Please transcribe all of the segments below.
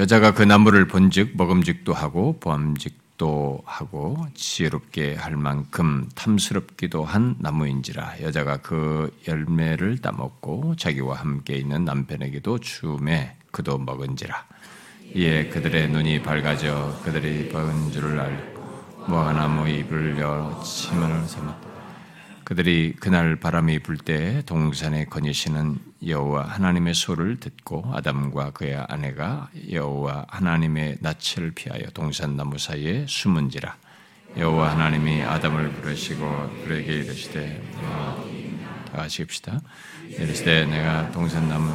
여자가 그 나무를 본즉 먹음직도 하고 보암직도 하고 지혜롭게 할 만큼 탐스럽기도 한 나무인지라 여자가 그 열매를 따먹고 자기와 함께 있는 남편에게도 주매 그도 먹은지라. 이에 그들의 눈이 밝아져 그들이 먹은 줄을 알고 무화과나무 잎을 열어 침을 삼았다. 그들이 그날 바람이 불 때 동산에 거니시는 여호와 하나님의 소를 듣고 아담과 그의 아내가 여호와 하나님의 낯을 피하여 동산나무 사이에 숨은지라. 여호와 하나님이 아담을 부르시고 그에게 이르시되 다 같이 읽읍시다. 이르시되 내가 동산나무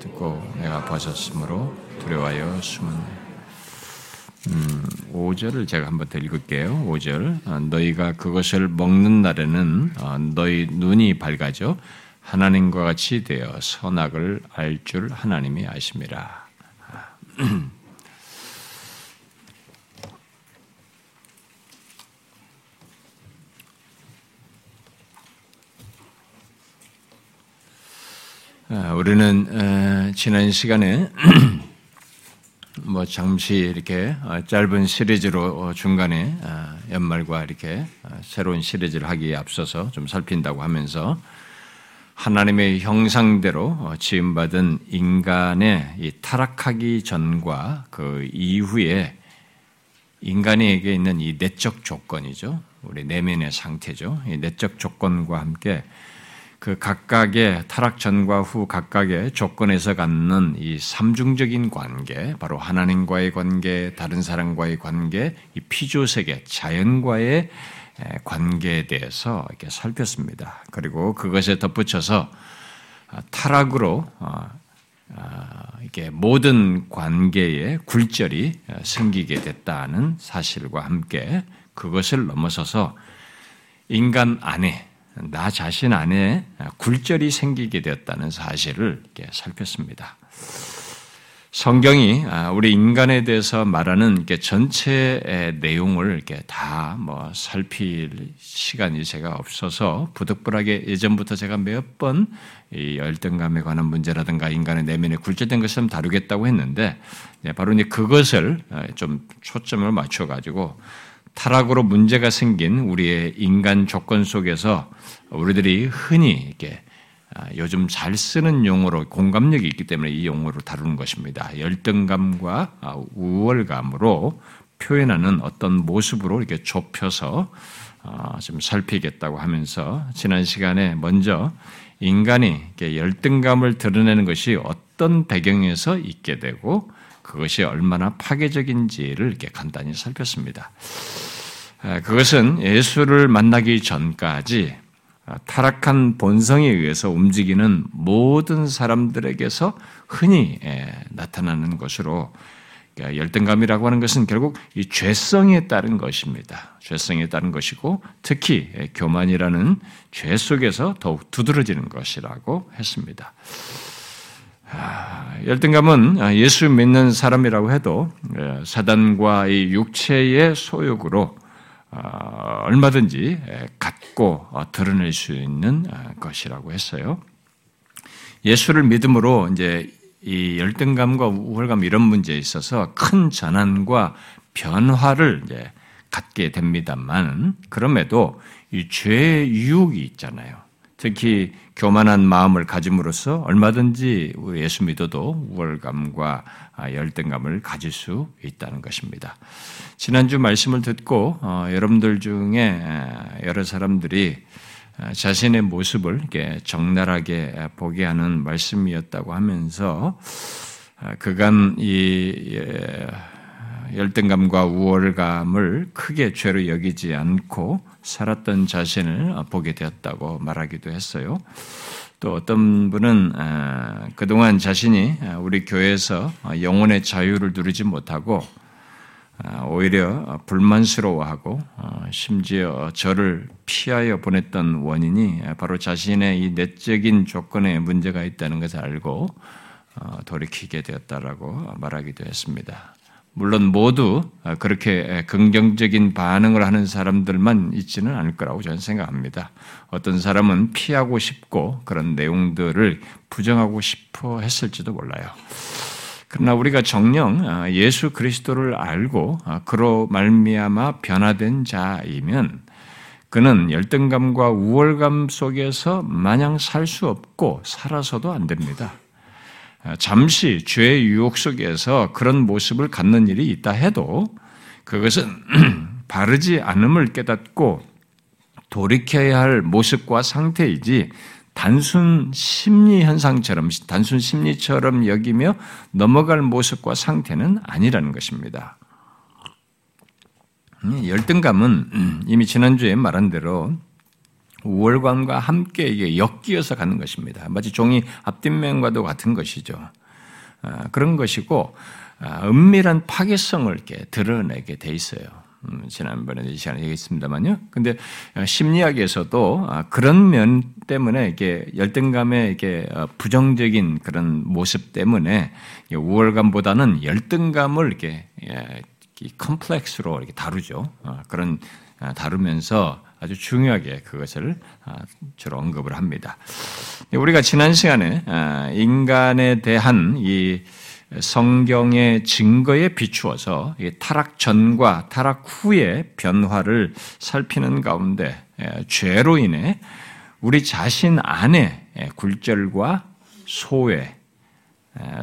듣고 내가 벗었으므로 두려워하여 숨은 5절을 제가 한번 더 읽을게요. 5절 너희가 그것을 먹는 날에는 너희 눈이 밝아져 하나님과 같이 되어 선악을 알 줄 하나님이 아십니다. 우리는 지난 시간에 잠시 이렇게 짧은 시리즈로 중간에 연말과 이렇게 새로운 시리즈를 하기에 앞서서 좀 살핀다고 하면서 하나님의 형상대로 지음받은 인간의 이 타락하기 전과 그 이후에 인간에게 있는 이 내적 조건이죠. 우리 내면의 상태죠. 이 내적 조건과 함께 그 각각의 타락 전과 후 각각의 조건에서 갖는 이 삼중적인 관계, 바로 하나님과의 관계, 다른 사람과의 관계, 이 피조세계, 자연과의 관계에 대해서 이렇게 살폈습니다. 그리고 그것에 덧붙여서 타락으로 이렇게 모든 관계에 굴절이 생기게 됐다는 사실과 함께 그것을 넘어서서 인간 안에 나 자신 안에 굴절이 생기게 되었다는 사실을 이렇게 살폈습니다. 성경이 우리 인간에 대해서 말하는 이렇게 전체의 내용을 이렇게 다 살필 시간이 제가 없어서 부득불하게 예전부터 제가 몇 번 이 열등감에 관한 문제라든가 인간의 내면에 굴절된 것을 다루겠다고 했는데 바로 이제 그것을 좀 초점을 맞춰가지고 타락으로 문제가 생긴 우리의 인간 조건 속에서 우리들이 흔히 이렇게 요즘 잘 쓰는 용어로 공감력이 있기 때문에 이 용어로 다루는 것입니다. 열등감과 우월감으로 표현하는 어떤 모습으로 이렇게 좁혀서 좀 살피겠다고 하면서 지난 시간에 먼저 인간이 이렇게 열등감을 드러내는 것이 어떤 배경에서 있게 되고 그것이 얼마나 파괴적인지를 이렇게 간단히 살폈습니다. 그것은 예수를 만나기 전까지 타락한 본성에 의해서 움직이는 모든 사람들에게서 흔히 나타나는 것으로 열등감이라고 하는 것은 결국 이 죄성에 따른 것입니다. 죄성에 따른 것이고 특히 교만이라는 죄 속에서 더욱 두드러지는 것이라고 했습니다. 열등감은 예수 믿는 사람이라고 해도 사단과의 육체의 소욕으로 얼마든지 갖고 드러낼 수 있는 것이라고 했어요. 예수를 믿음으로 이제 이 열등감과 우월감 이런 문제에 있어서 큰 전환과 변화를 이제 갖게 됩니다만 그럼에도 이 죄의 유혹이 있잖아요. 특히 교만한 마음을 가짐으로써 얼마든지 예수 믿어도 우월감과 열등감을 가질 수 있다는 것입니다. 지난주 말씀을 듣고 여러분들 중에 여러 사람들이 자신의 모습을 이렇게 적나라하게 보게 하는 말씀이었다고 하면서 그간 이 열등감과 우월감을 크게 죄로 여기지 않고 살았던 자신을 보게 되었다고 말하기도 했어요. 또 어떤 분은 그동안 자신이 우리 교회에서 영혼의 자유를 누리지 못하고 오히려 불만스러워하고 심지어 저를 피하여 보냈던 원인이 바로 자신의 이 내적인 조건에 문제가 있다는 것을 알고 돌이키게 되었다라고 말하기도 했습니다. 물론 모두 그렇게 긍정적인 반응을 하는 사람들만 있지는 않을 거라고 저는 생각합니다. 어떤 사람은 피하고 싶고 그런 내용들을 부정하고 싶어 했을지도 몰라요. 그러나 우리가 정녕 예수 그리스도를 알고 그로 말미암아 변화된 자이면 그는 열등감과 우월감 속에서 마냥 살 수 없고 살아서도 안 됩니다. 잠시 죄의 유혹 속에서 그런 모습을 갖는 일이 있다 해도 그것은 바르지 않음을 깨닫고 돌이켜야 할 모습과 상태이지 단순 심리처럼 여기며 넘어갈 모습과 상태는 아니라는 것입니다. 열등감은 이미 지난주에 말한 대로 우월감과 함께 이게 엮여서 가는 것입니다. 마치 종이 앞뒷면과도 같은 것이죠. 그런 것이고 은밀한 파괴성을 이렇게 드러내게 돼 있어요. 지난번에 이 시간에 얘기했습니다만요. 근데 심리학에서도 그런 면 때문에 이게 열등감의 이게 부정적인 그런 모습 때문에 우월감보다는 열등감을 이렇게 컴플렉스로 이렇게 다루죠. 그런 다루면서 아주 중요하게 그것을 주로 언급을 합니다. 우리가 지난 시간에 인간에 대한 이 성경의 증거에 비추어서 타락 전과 타락 후의 변화를 살피는 가운데 죄로 인해 우리 자신 안에 굴절과 소외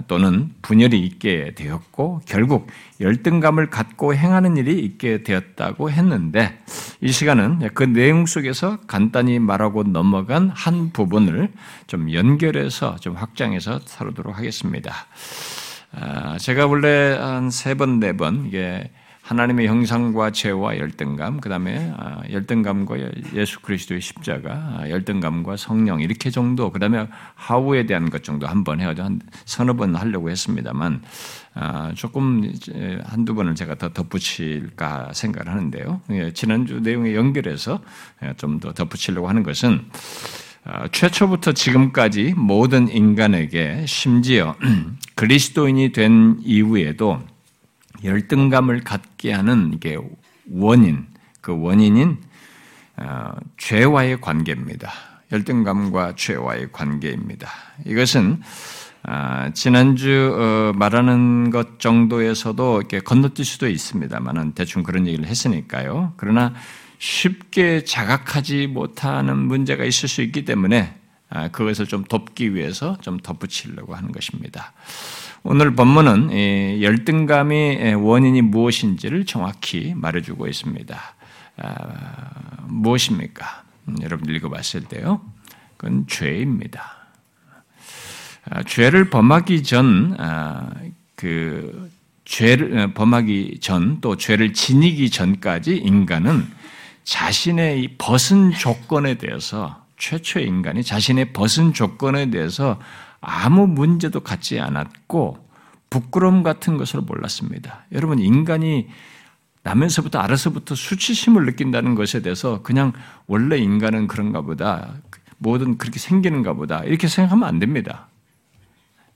또는 분열이 있게 되었고 결국 열등감을 갖고 행하는 일이 있게 되었다고 했는데 이 시간은 그 내용 속에서 간단히 말하고 넘어간 한 부분을 좀 연결해서 좀 확장해서 다루도록 하겠습니다. 제가 원래 한 3번, 4번 이게 하나님의 형상과 죄와 열등감, 그 다음에 열등감과 예수 그리스도의 십자가, 열등감과 성령 이렇게 정도, 그 다음에 하우에 대한 것 정도 한번 해가지고 한 4-5번 하려고 했습니다만 조금 1-2번을 제가 더 덧붙일까 생각을 하는데요. 지난주 내용에 연결해서 좀 더 덧붙이려고 하는 것은 최초부터 지금까지 모든 인간에게 심지어 그리스도인이 된 이후에도 열등감을 갖게 하는 이게 원인인 죄와의 관계입니다. 열등감과 죄와의 관계입니다. 이것은 지난주 말하는 것 정도에서도 이렇게 건너뛸 수도 있습니다만 대충 그런 얘기를 했으니까요. 그러나 쉽게 자각하지 못하는 문제가 있을 수 있기 때문에 그것을 좀 돕기 위해서 좀 덧붙이려고 하는 것입니다. 오늘 본문은 열등감의 원인이 무엇인지를 정확히 말해주고 있습니다. 무엇입니까? 여러분 읽어봤을 때요. 그건 죄입니다. 죄를 범하기 전, 죄를 범하기 전 또 죄를 지니기 전까지 인간은 자신의 이 벗은 조건에 대해서 최초의 인간이 자신의 벗은 조건에 대해서 아무 문제도 갖지 않았고 부끄러움 같은 것을 몰랐습니다. 여러분 인간이 나면서부터 알아서부터 수치심을 느낀다는 것에 대해서 그냥 원래 인간은 그런가 보다 뭐든 그렇게 생기는가 보다 이렇게 생각하면 안 됩니다.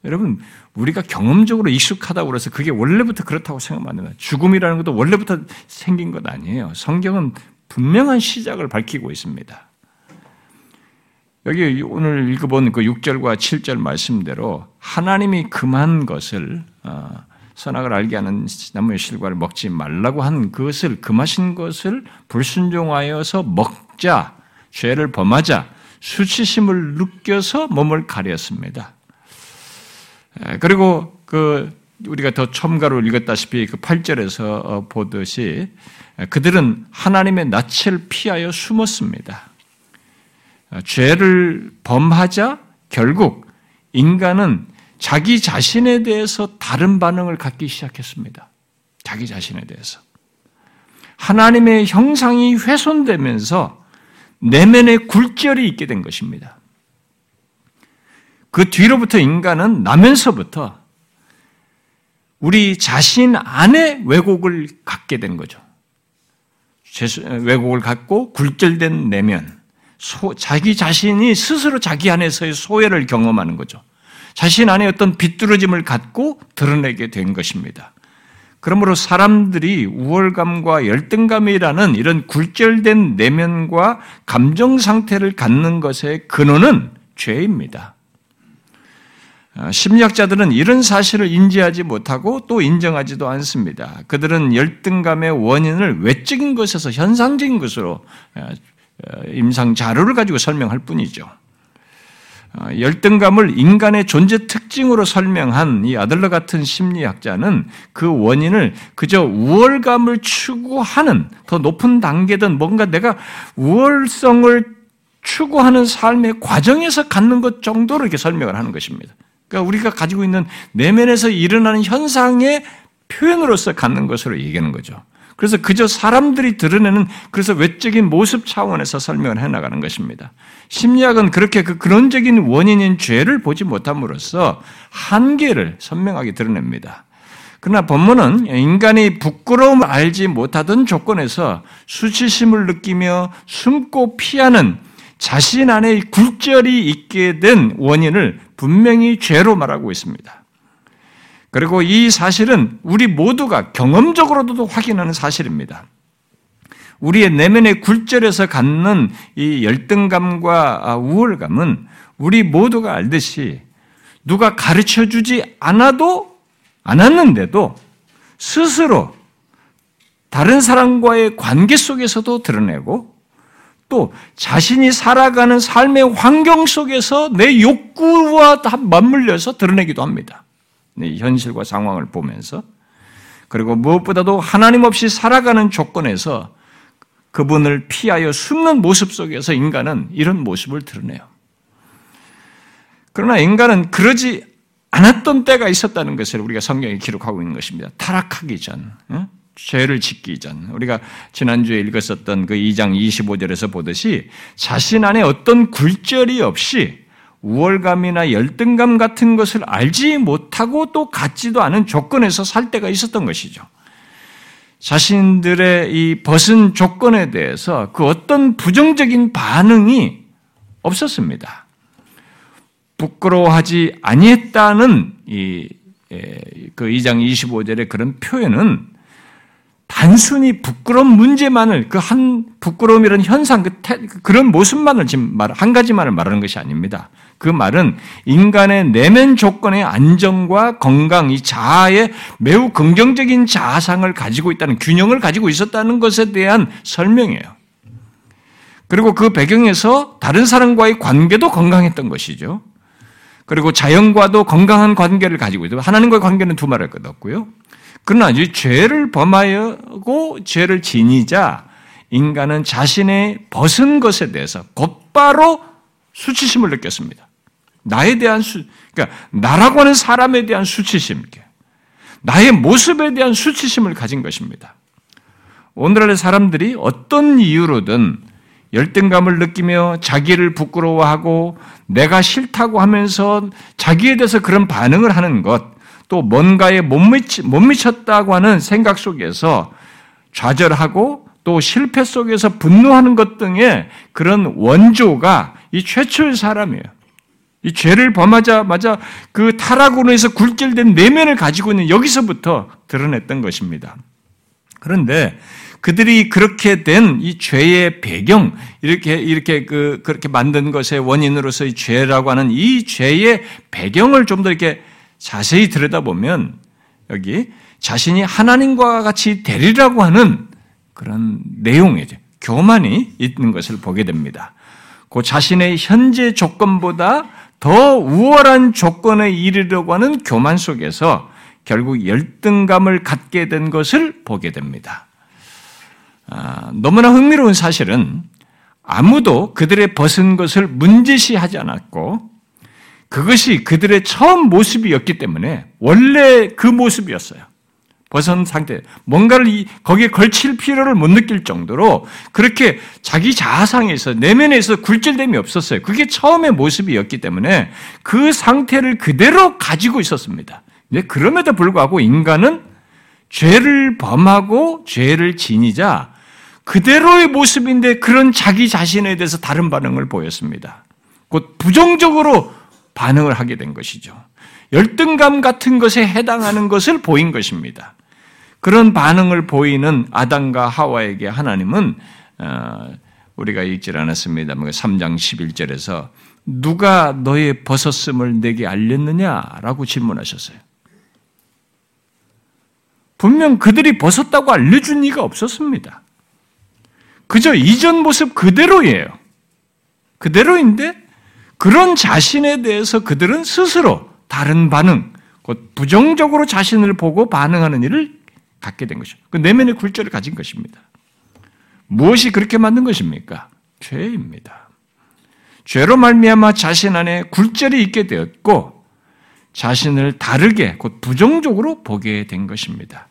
여러분 우리가 경험적으로 익숙하다고 해서 그게 원래부터 그렇다고 생각하면 안 됩니다. 죽음이라는 것도 원래부터 생긴 것 아니에요. 성경은 분명한 시작을 밝히고 있습니다. 여기 오늘 읽어본 그 6절과 7절 말씀대로 하나님이 금한 것을 선악을 알게 하는 나무의 실과를 먹지 말라고 한 그것을 금하신 것을 불순종하여서 먹자, 죄를 범하자, 수치심을 느껴서 몸을 가렸습니다. 그리고 우리가 더 첨가로 읽었다시피 그 8절에서 보듯이 그들은 하나님의 낯을 피하여 숨었습니다. 죄를 범하자 결국 인간은 자기 자신에 대해서 다른 반응을 갖기 시작했습니다. 자기 자신에 대해서. 하나님의 형상이 훼손되면서 내면에 굴절이 있게 된 것입니다. 그 뒤로부터 인간은 나면서부터 우리 자신 안에 왜곡을 갖게 된 거죠. 왜곡을 갖고 굴절된 내면. 자기 자신이 스스로 자기 안에서의 소외를 경험하는 거죠. 자신 안에 어떤 비뚤어짐을 갖고 드러내게 된 것입니다. 그러므로 사람들이 우월감과 열등감이라는 이런 굴절된 내면과 감정 상태를 갖는 것의 근원은 죄입니다. 심리학자들은 이런 사실을 인지하지 못하고 또 인정하지도 않습니다. 그들은 열등감의 원인을 외적인 것에서 현상적인 것으로 임상 자료를 가지고 설명할 뿐이죠. 열등감을 인간의 존재 특징으로 설명한 이 아들러 같은 심리학자는 그 원인을 그저 우월감을 추구하는 더 높은 단계든 뭔가 내가 우월성을 추구하는 삶의 과정에서 갖는 것 정도로 이렇게 설명을 하는 것입니다. 그러니까 우리가 가지고 있는 내면에서 일어나는 현상의 표현으로서 갖는 것으로 얘기하는 거죠. 그래서 그저 사람들이 드러내는 그래서 외적인 모습 차원에서 설명을 해나가는 것입니다. 심리학은 그렇게 그 근원적인 원인인 죄를 보지 못함으로써 한계를 선명하게 드러냅니다. 그러나 본문은 인간이 부끄러움을 알지 못하던 조건에서 수치심을 느끼며 숨고 피하는 자신 안에 굴절이 있게 된 원인을 분명히 죄로 말하고 있습니다. 그리고 이 사실은 우리 모두가 경험적으로도 확인하는 사실입니다. 우리의 내면의 굴절에서 갖는 이 열등감과 우월감은 우리 모두가 알듯이 누가 가르쳐주지 않았는데도 스스로 다른 사람과의 관계 속에서도 드러내고 또 자신이 살아가는 삶의 환경 속에서 내 욕구와 다 맞물려서 드러내기도 합니다. 이 현실과 상황을 보면서 그리고 무엇보다도 하나님 없이 살아가는 조건에서 그분을 피하여 숨는 모습 속에서 인간은 이런 모습을 드러내요. 그러나 인간은 그러지 않았던 때가 있었다는 것을 우리가 성경에 기록하고 있는 것입니다. 타락하기 전. 죄를 짓기 전 우리가 지난주에 읽었었던 그 2장 25절에서 보듯이 자신 안에 어떤 굴절이 없이 우월감이나 열등감 같은 것을 알지 못하고 또 갖지도 않은 조건에서 살 때가 있었던 것이죠. 자신들의 이 벗은 조건에 대해서 그 어떤 부정적인 반응이 없었습니다. 부끄러워하지 아니했다는 그 2장 25절의 그런 표현은 단순히 부끄러운 문제만을 그 한 부끄러움이란 현상 그런 모습만을 지금 한 가지만을 말하는 것이 아닙니다. 그 말은 인간의 내면 조건의 안정과 건강 이 자아의 매우 긍정적인 자아상을 가지고 있다는 균형을 가지고 있었다는 것에 대한 설명이에요. 그리고 그 배경에서 다른 사람과의 관계도 건강했던 것이죠. 그리고 자연과도 건강한 관계를 가지고 있어요. 하나님과의 관계는 두말할 것 없고요. 그러나 이 죄를 범하고 죄를 지니자 인간은 자신의 벗은 것에 대해서 곧바로 수치심을 느꼈습니다. 그러니까 나라고 하는 사람에 대한 수치심, 나의 모습에 대한 수치심을 가진 것입니다. 오늘날의 사람들이 어떤 이유로든 열등감을 느끼며 자기를 부끄러워하고 내가 싫다고 하면서 자기에 대해서 그런 반응을 하는 것, 또 뭔가에 못 미쳤다고 하는 생각 속에서 좌절하고 또 실패 속에서 분노하는 것 등의 그런 원조가 이 최초의 사람이에요. 이 죄를 범하자마자 그 타락으로 해서 굴절된 내면을 가지고 있는 여기서부터 드러냈던 것입니다. 그런데 그들이 그렇게 된 이 죄의 배경, 그렇게 만든 것의 원인으로서 이 죄라고 하는 이 죄의 배경을 좀 더 이렇게 자세히 들여다보면 여기 자신이 하나님과 같이 되리라고 하는 그런 내용의 교만이 있는 것을 보게 됩니다. 그 자신의 현재 조건보다 더 우월한 조건에 이르려고 하는 교만 속에서 결국 열등감을 갖게 된 것을 보게 됩니다. 너무나 흥미로운 사실은 아무도 그들의 벗은 것을 문제시하지 않았고 그것이 그들의 처음 모습이었기 때문에 원래 그 모습이었어요. 벗은 상태, 뭔가를 거기에 걸칠 필요를 못 느낄 정도로 그렇게 자기 자아상에서 내면에서 굴절됨이 없었어요. 그게 처음의 모습이었기 때문에 그 상태를 그대로 가지고 있었습니다. 근데 그럼에도 불구하고 인간은 죄를 범하고 죄를 지니자 그대로의 모습인데 그런 자기 자신에 대해서 다른 반응을 보였습니다. 곧 부정적으로 반응을 하게 된 것이죠. 열등감 같은 것에 해당하는 것을 보인 것입니다. 그런 반응을 보이는 아담과 하와에게 하나님은 우리가 읽질 않았습니다만 3장 11절에서 누가 너의 벗었음을 내게 알렸느냐라고 질문하셨어요. 분명 그들이 벗었다고 알려준 이가 없었습니다. 그저 이전 모습 그대로예요. 그대로인데 그런 자신에 대해서 그들은 스스로 다른 반응, 곧 부정적으로 자신을 보고 반응하는 일을 갖게 된 것이죠. 그 내면의 굴절을 가진 것입니다. 무엇이 그렇게 만든 것입니까? 죄입니다. 죄로 말미암아 자신 안에 굴절이 있게 되었고 자신을 다르게 곧 부정적으로 보게 된 것입니다.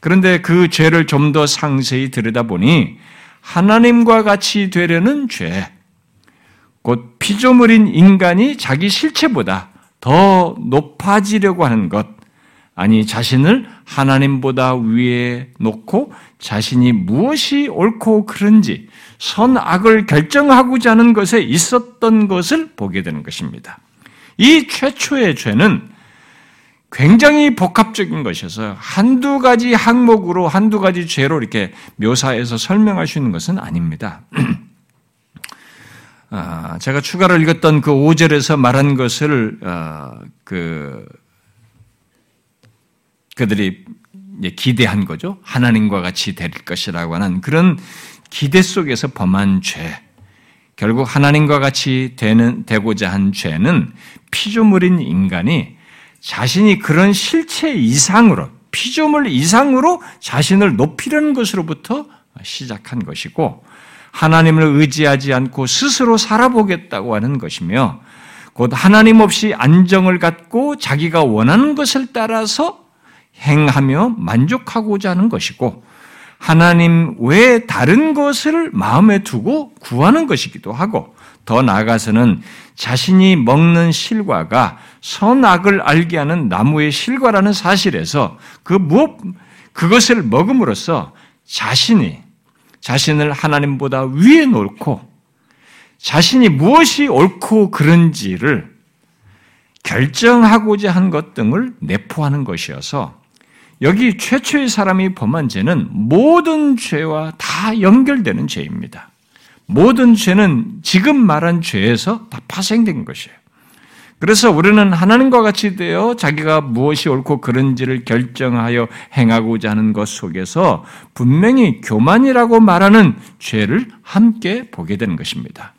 그런데 그 죄를 좀 더 상세히 들여다보니 하나님과 같이 되려는 죄, 곧 피조물인 인간이 자기 실체보다 더 높아지려고 하는 것, 아니 자신을 하나님보다 위에 놓고 자신이 무엇이 옳고 그른지 선악을 결정하고자 하는 것에 있었던 것을 보게 되는 것입니다. 이 최초의 죄는 굉장히 복합적인 것이어서 한두 가지 항목으로 한두 가지 죄로 이렇게 묘사해서 설명할 수 있는 것은 아닙니다. 제가 추가로 읽었던 그 5절에서 말한 것을 그들이 기대한 거죠. 하나님과 같이 될 것이라고 하는 그런 기대 속에서 범한 죄. 결국 하나님과 같이 되고자 한 죄는 피조물인 인간이 자신이 그런 실체 이상으로, 피조물 이상으로 자신을 높이려는 것으로부터 시작한 것이고 하나님을 의지하지 않고 스스로 살아보겠다고 하는 것이며 곧 하나님 없이 안정을 갖고 자기가 원하는 것을 따라서 행하며 만족하고자 하는 것이고 하나님 외에 다른 것을 마음에 두고 구하는 것이기도 하고 더 나아가서는 자신이 먹는 실과가 선악을 알게 하는 나무의 실과라는 사실에서 그것을 먹음으로써 자신을 하나님보다 위에 놓고 자신이 무엇이 옳고 그른지를 결정하고자 한 것 등을 내포하는 것이어서 여기 최초의 사람이 범한 죄는 모든 죄와 다 연결되는 죄입니다. 모든 죄는 지금 말한 죄에서 다 파생된 것이에요. 그래서 우리는 하나님과 같이 되어 자기가 무엇이 옳고 그른지를 결정하여 행하고자 하는 것 속에서 분명히 교만이라고 말하는 죄를 함께 보게 되는 것입니다.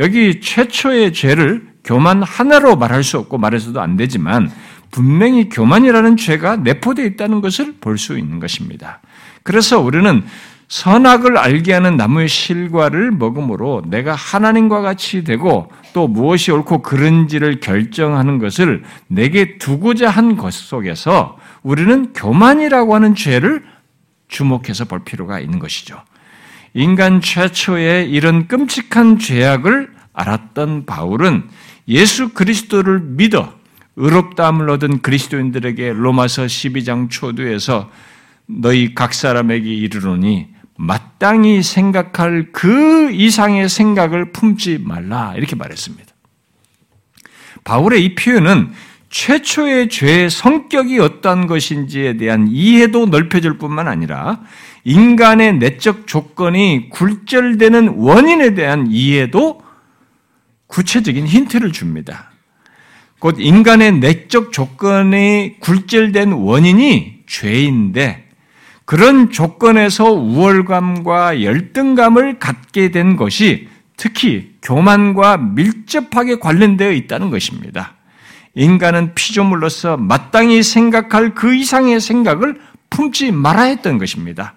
여기 최초의 죄를 교만 하나로 말할 수 없고 말해서도 안 되지만 분명히 교만이라는 죄가 내포되어 있다는 것을 볼 수 있는 것입니다. 그래서 우리는 선악을 알게 하는 나무의 실과를 먹음으로 내가 하나님과 같이 되고 또 무엇이 옳고 그른지를 결정하는 것을 내게 두고자 한 것 속에서 우리는 교만이라고 하는 죄를 주목해서 볼 필요가 있는 것이죠. 인간 최초의 이런 끔찍한 죄악을 알았던 바울은 예수 그리스도를 믿어 의롭다함을 얻은 그리스도인들에게 로마서 12장 초두에서 너희 각 사람에게 이르노니 마땅히 생각할 그 이상의 생각을 품지 말라 이렇게 말했습니다. 바울의 이 표현은 최초의 죄의 성격이 어떤 것인지에 대한 이해도 넓혀줄 뿐만 아니라 인간의 내적 조건이 굴절되는 원인에 대한 이해도 구체적인 힌트를 줍니다. 곧 인간의 내적 조건이 굴절된 원인이 죄인데 그런 조건에서 우월감과 열등감을 갖게 된 것이 특히 교만과 밀접하게 관련되어 있다는 것입니다. 인간은 피조물로서 마땅히 생각할 그 이상의 생각을 품지 말아야 했던 것입니다.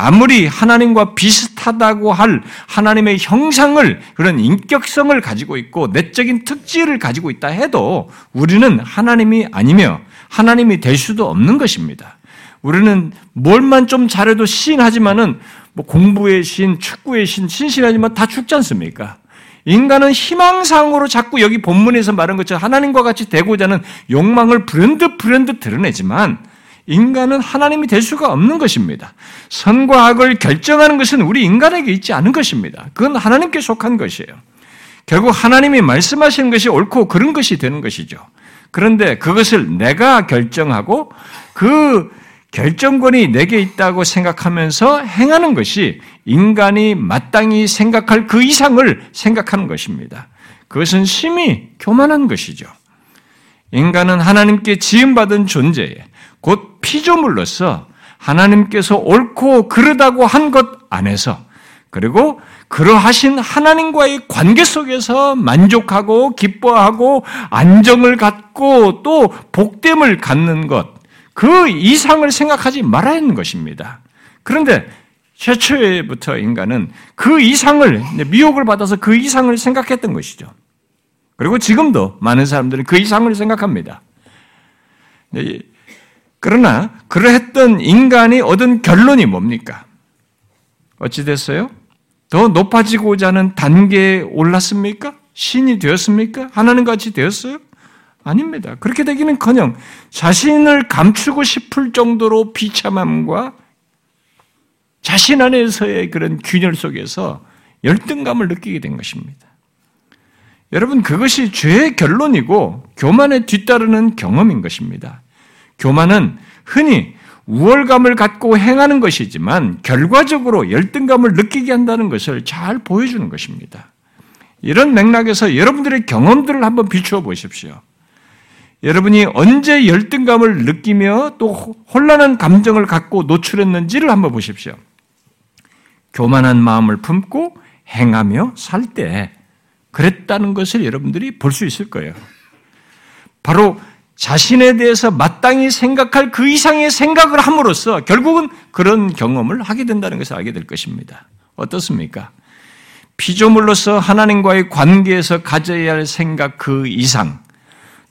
아무리 하나님과 비슷하다고 할 하나님의 형상을 그런 인격성을 가지고 있고 내적인 특질을 가지고 있다 해도 우리는 하나님이 아니며 하나님이 될 수도 없는 것입니다. 우리는 뭘만 좀 잘해도 신하지만은 공부의 신, 축구의 신, 신신하지만 다 죽지 않습니까? 인간은 희망상으로 자꾸 여기 본문에서 말한 것처럼 하나님과 같이 되고자 하는 욕망을 브랜드 드러내지만 인간은 하나님이 될 수가 없는 것입니다. 선과 악을 결정하는 것은 우리 인간에게 있지 않은 것입니다. 그건 하나님께 속한 것이에요. 결국 하나님이 말씀하시는 것이 옳고 그른 것이 되는 것이죠. 그런데 그것을 내가 결정하고 그 결정권이 내게 있다고 생각하면서 행하는 것이 인간이 마땅히 생각할 그 이상을 생각하는 것입니다. 그것은 심히 교만한 것이죠. 인간은 하나님께 지음받은 존재에 곧 피조물로서 하나님께서 옳고 그르다고 한 것 안에서 그리고 그러하신 하나님과의 관계 속에서 만족하고 기뻐하고 안정을 갖고 또 복됨을 갖는 것 그 이상을 생각하지 말아야 하는 것입니다. 그런데 최초에부터 인간은 그 이상을 미혹을 받아서 그 이상을 생각했던 것이죠. 그리고 지금도 많은 사람들은 그 이상을 생각합니다. 그러나 그러했던 인간이 얻은 결론이 뭡니까? 어찌 됐어요? 더 높아지고자 하는 단계에 올랐습니까? 신이 되었습니까? 하나님같이 되었어요? 아닙니다. 그렇게 되기는커녕 자신을 감추고 싶을 정도로 비참함과 자신 안에서의 그런 균열 속에서 열등감을 느끼게 된 것입니다. 여러분, 그것이 죄의 결론이고 교만에 뒤따르는 경험인 것입니다. 교만은 흔히 우월감을 갖고 행하는 것이지만 결과적으로 열등감을 느끼게 한다는 것을 잘 보여주는 것입니다. 이런 맥락에서 여러분들의 경험들을 한번 비추어 보십시오. 여러분이 언제 열등감을 느끼며 또 혼란한 감정을 갖고 노출했는지를 한번 보십시오. 교만한 마음을 품고 행하며 살 때 그랬다는 것을 여러분들이 볼 수 있을 거예요. 바로 자신에 대해서 마땅히 생각할 그 이상의 생각을 함으로써 결국은 그런 경험을 하게 된다는 것을 알게 될 것입니다. 어떻습니까? 피조물로서 하나님과의 관계에서 가져야 할 생각 그 이상,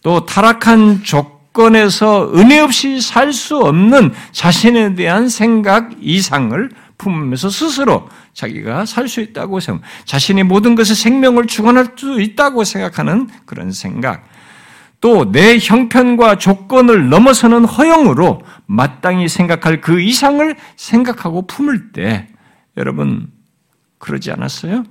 또 타락한 조건에서 은혜 없이 살 수 없는 자신에 대한 생각 이상을 품으면서 스스로 자기가 살 수 있다고 생각, 자신의 모든 것을 생명을 주관할 수 있다고 생각하는 그런 생각, 또 내 형편과 조건을 넘어서는 허용으로 마땅히 생각할 그 이상을 생각하고 품을 때 여러분 그러지 않았어요?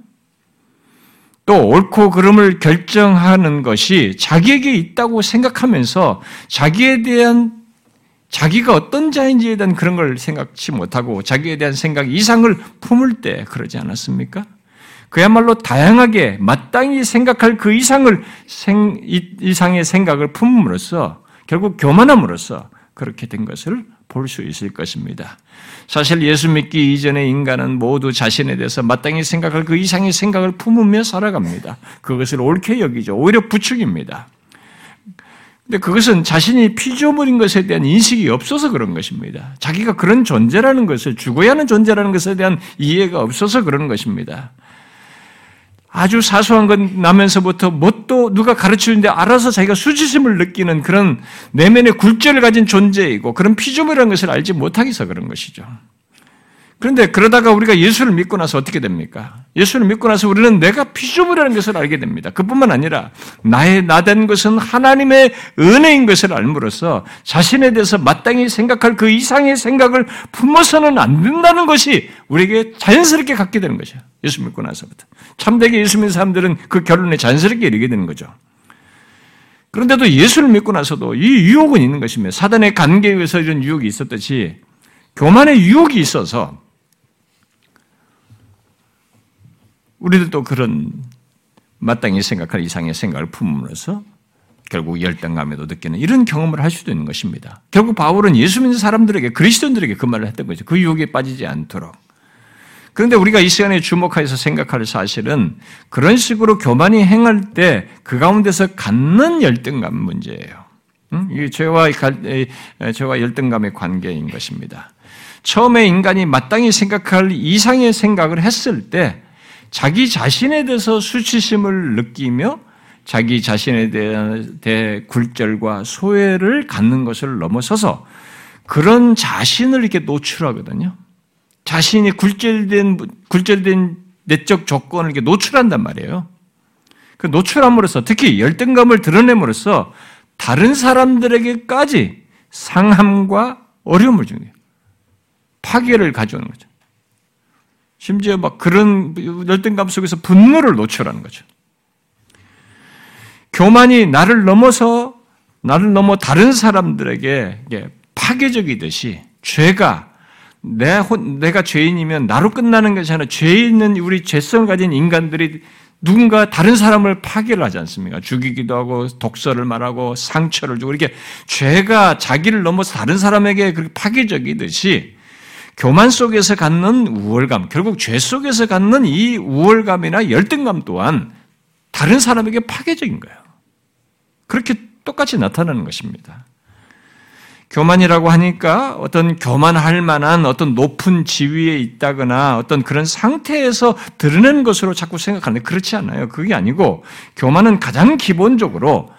또 옳고 그름을 결정하는 것이 자기에게 있다고 생각하면서 자기에 대한 자기가 어떤 자인지에 대한 그런 걸 생각치 못하고 자기에 대한 생각 이상을 품을 때 그러지 않았습니까? 그야말로 다양하게 마땅히 생각할 그 이상의 생각을 품음으로써 결국 교만함으로써 그렇게 된 것을 볼 수 있을 것입니다. 사실 예수 믿기 이전의 인간은 모두 자신에 대해서 마땅히 생각할 그 이상의 생각을 품으며 살아갑니다. 그것을 옳게 여기죠. 오히려 부축입니다. 근데 그것은 자신이 피조물인 것에 대한 인식이 없어서 그런 것입니다. 자기가 그런 존재라는 것을, 죽어야 하는 존재라는 것에 대한 이해가 없어서 그런 것입니다. 아주 사소한 건 나면서부터 뭣도 누가 가르치는데 알아서 자기가 수치심을 느끼는 그런 내면의 굴절을 가진 존재이고 그런 피조물이라는 것을 알지 못하기서 그런 것이죠. 그런데 그러다가 우리가 예수를 믿고 나서 어떻게 됩니까? 예수를 믿고 나서 우리는 내가 피조물이라는 것을 알게 됩니다. 그뿐만 아니라 나된 것은 하나님의 은혜인 것을 알므로써 자신에 대해서 마땅히 생각할 그 이상의 생각을 품어서는 안 된다는 것이 우리에게 자연스럽게 갖게 되는 것이에요. 예수 믿고 나서부터. 참되게 예수 믿는 사람들은 그 결론에 자연스럽게 이르게 되는 거죠. 그런데도 예수를 믿고 나서도 이 유혹은 있는 것입니다. 사단의 관계에 의해서 이런 유혹이 있었듯이 교만의 유혹이 있어서 우리들도 그런 마땅히 생각할 이상의 생각을 품으면서 결국 열등감에도 느끼는 이런 경험을 할 수도 있는 것입니다. 결국 바울은 예수 믿는 사람들에게, 그리스도인들에게 그 말을 했던 거죠. 그 유혹에 빠지지 않도록. 그런데 우리가 이 시간에 주목해서 생각할 사실은 그런 식으로 교만이 행할 때 그 가운데서 갖는 열등감 문제예요. 이게 죄와 열등감의 관계인 것입니다. 처음에 인간이 마땅히 생각할 이상의 생각을 했을 때 자기 자신에 대해서 수치심을 느끼며 자기 자신에 대해 굴절과 소외를 갖는 것을 넘어서서 그런 자신을 이렇게 노출하거든요. 자신이 굴절된 내적 조건을 이렇게 노출한단 말이에요. 그 노출함으로써 특히 열등감을 드러냄으로써 다른 사람들에게까지 상함과 어려움을 주는 거예요. 파괴를 가져오는 거죠. 심지어 막 그런 열등감 속에서 분노를 노출하는 거죠. 교만이 나를 넘어 다른 사람들에게 파괴적이듯이 죄가 내가 죄인이면 나로 끝나는 것이 아니라 죄 있는 우리 죄성을 가진 인간들이 누군가 다른 사람을 파괴를 하지 않습니까? 죽이기도 하고 독설을 말하고 상처를 주고 이렇게 죄가 자기를 넘어서 다른 사람에게 그렇게 파괴적이듯이 교만 속에서 갖는 우월감, 결국 죄 속에서 갖는 이 우월감이나 열등감 또한 다른 사람에게 파괴적인 거예요. 그렇게 똑같이 나타나는 것입니다. 교만이라고 하니까 어떤 교만할 만한 어떤 높은 지위에 있다거나 어떤 그런 상태에서 드러낸 것으로 자꾸 생각하는데 그렇지 않아요. 그게 아니고 교만은 가장 기본적으로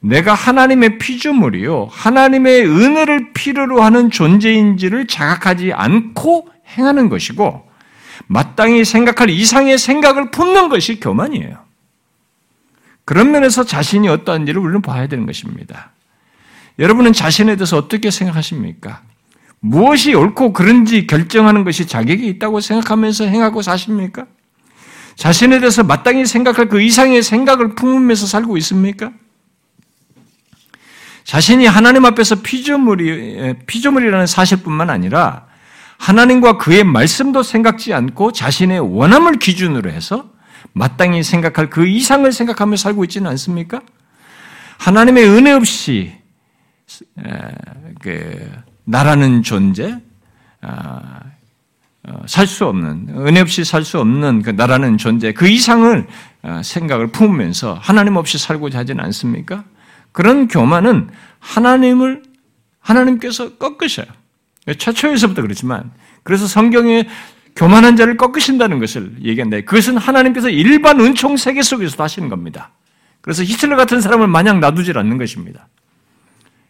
내가 하나님의 피조물이요 하나님의 은혜를 필요로 하는 존재인지를 자각하지 않고 행하는 것이고 마땅히 생각할 이상의 생각을 품는 것이 교만이에요. 그런 면에서 자신이 어떠한지를 우리는 봐야 되는 것입니다. 여러분은 자신에 대해서 어떻게 생각하십니까? 무엇이 옳고 그른지 결정하는 것이 자격이 있다고 생각하면서 행하고 사십니까? 자신에 대해서 마땅히 생각할 그 이상의 생각을 품으면서 살고 있습니까? 자신이 하나님 앞에서 피조물이라는 사실뿐만 아니라 하나님과 그의 말씀도 생각지 않고 자신의 원함을 기준으로 해서 마땅히 생각할 그 이상을 생각하며 살고 있지는 않습니까? 하나님의 은혜 없이 나라는 존재, 살 수 없는, 은혜 없이 살 수 없는 그 나라는 존재, 그 이상을 생각을 품으면서 하나님 없이 살고자 하진 않습니까? 그런 교만은 하나님께서 꺾으셔요. 최초에서부터 그렇지만, 그래서 성경에 교만한 자를 꺾으신다는 것을 얘기한다. 그것은 하나님께서 일반 은총 세계 속에서도 하시는 겁니다. 그래서 히틀러 같은 사람을 마냥 놔두질 않는 것입니다.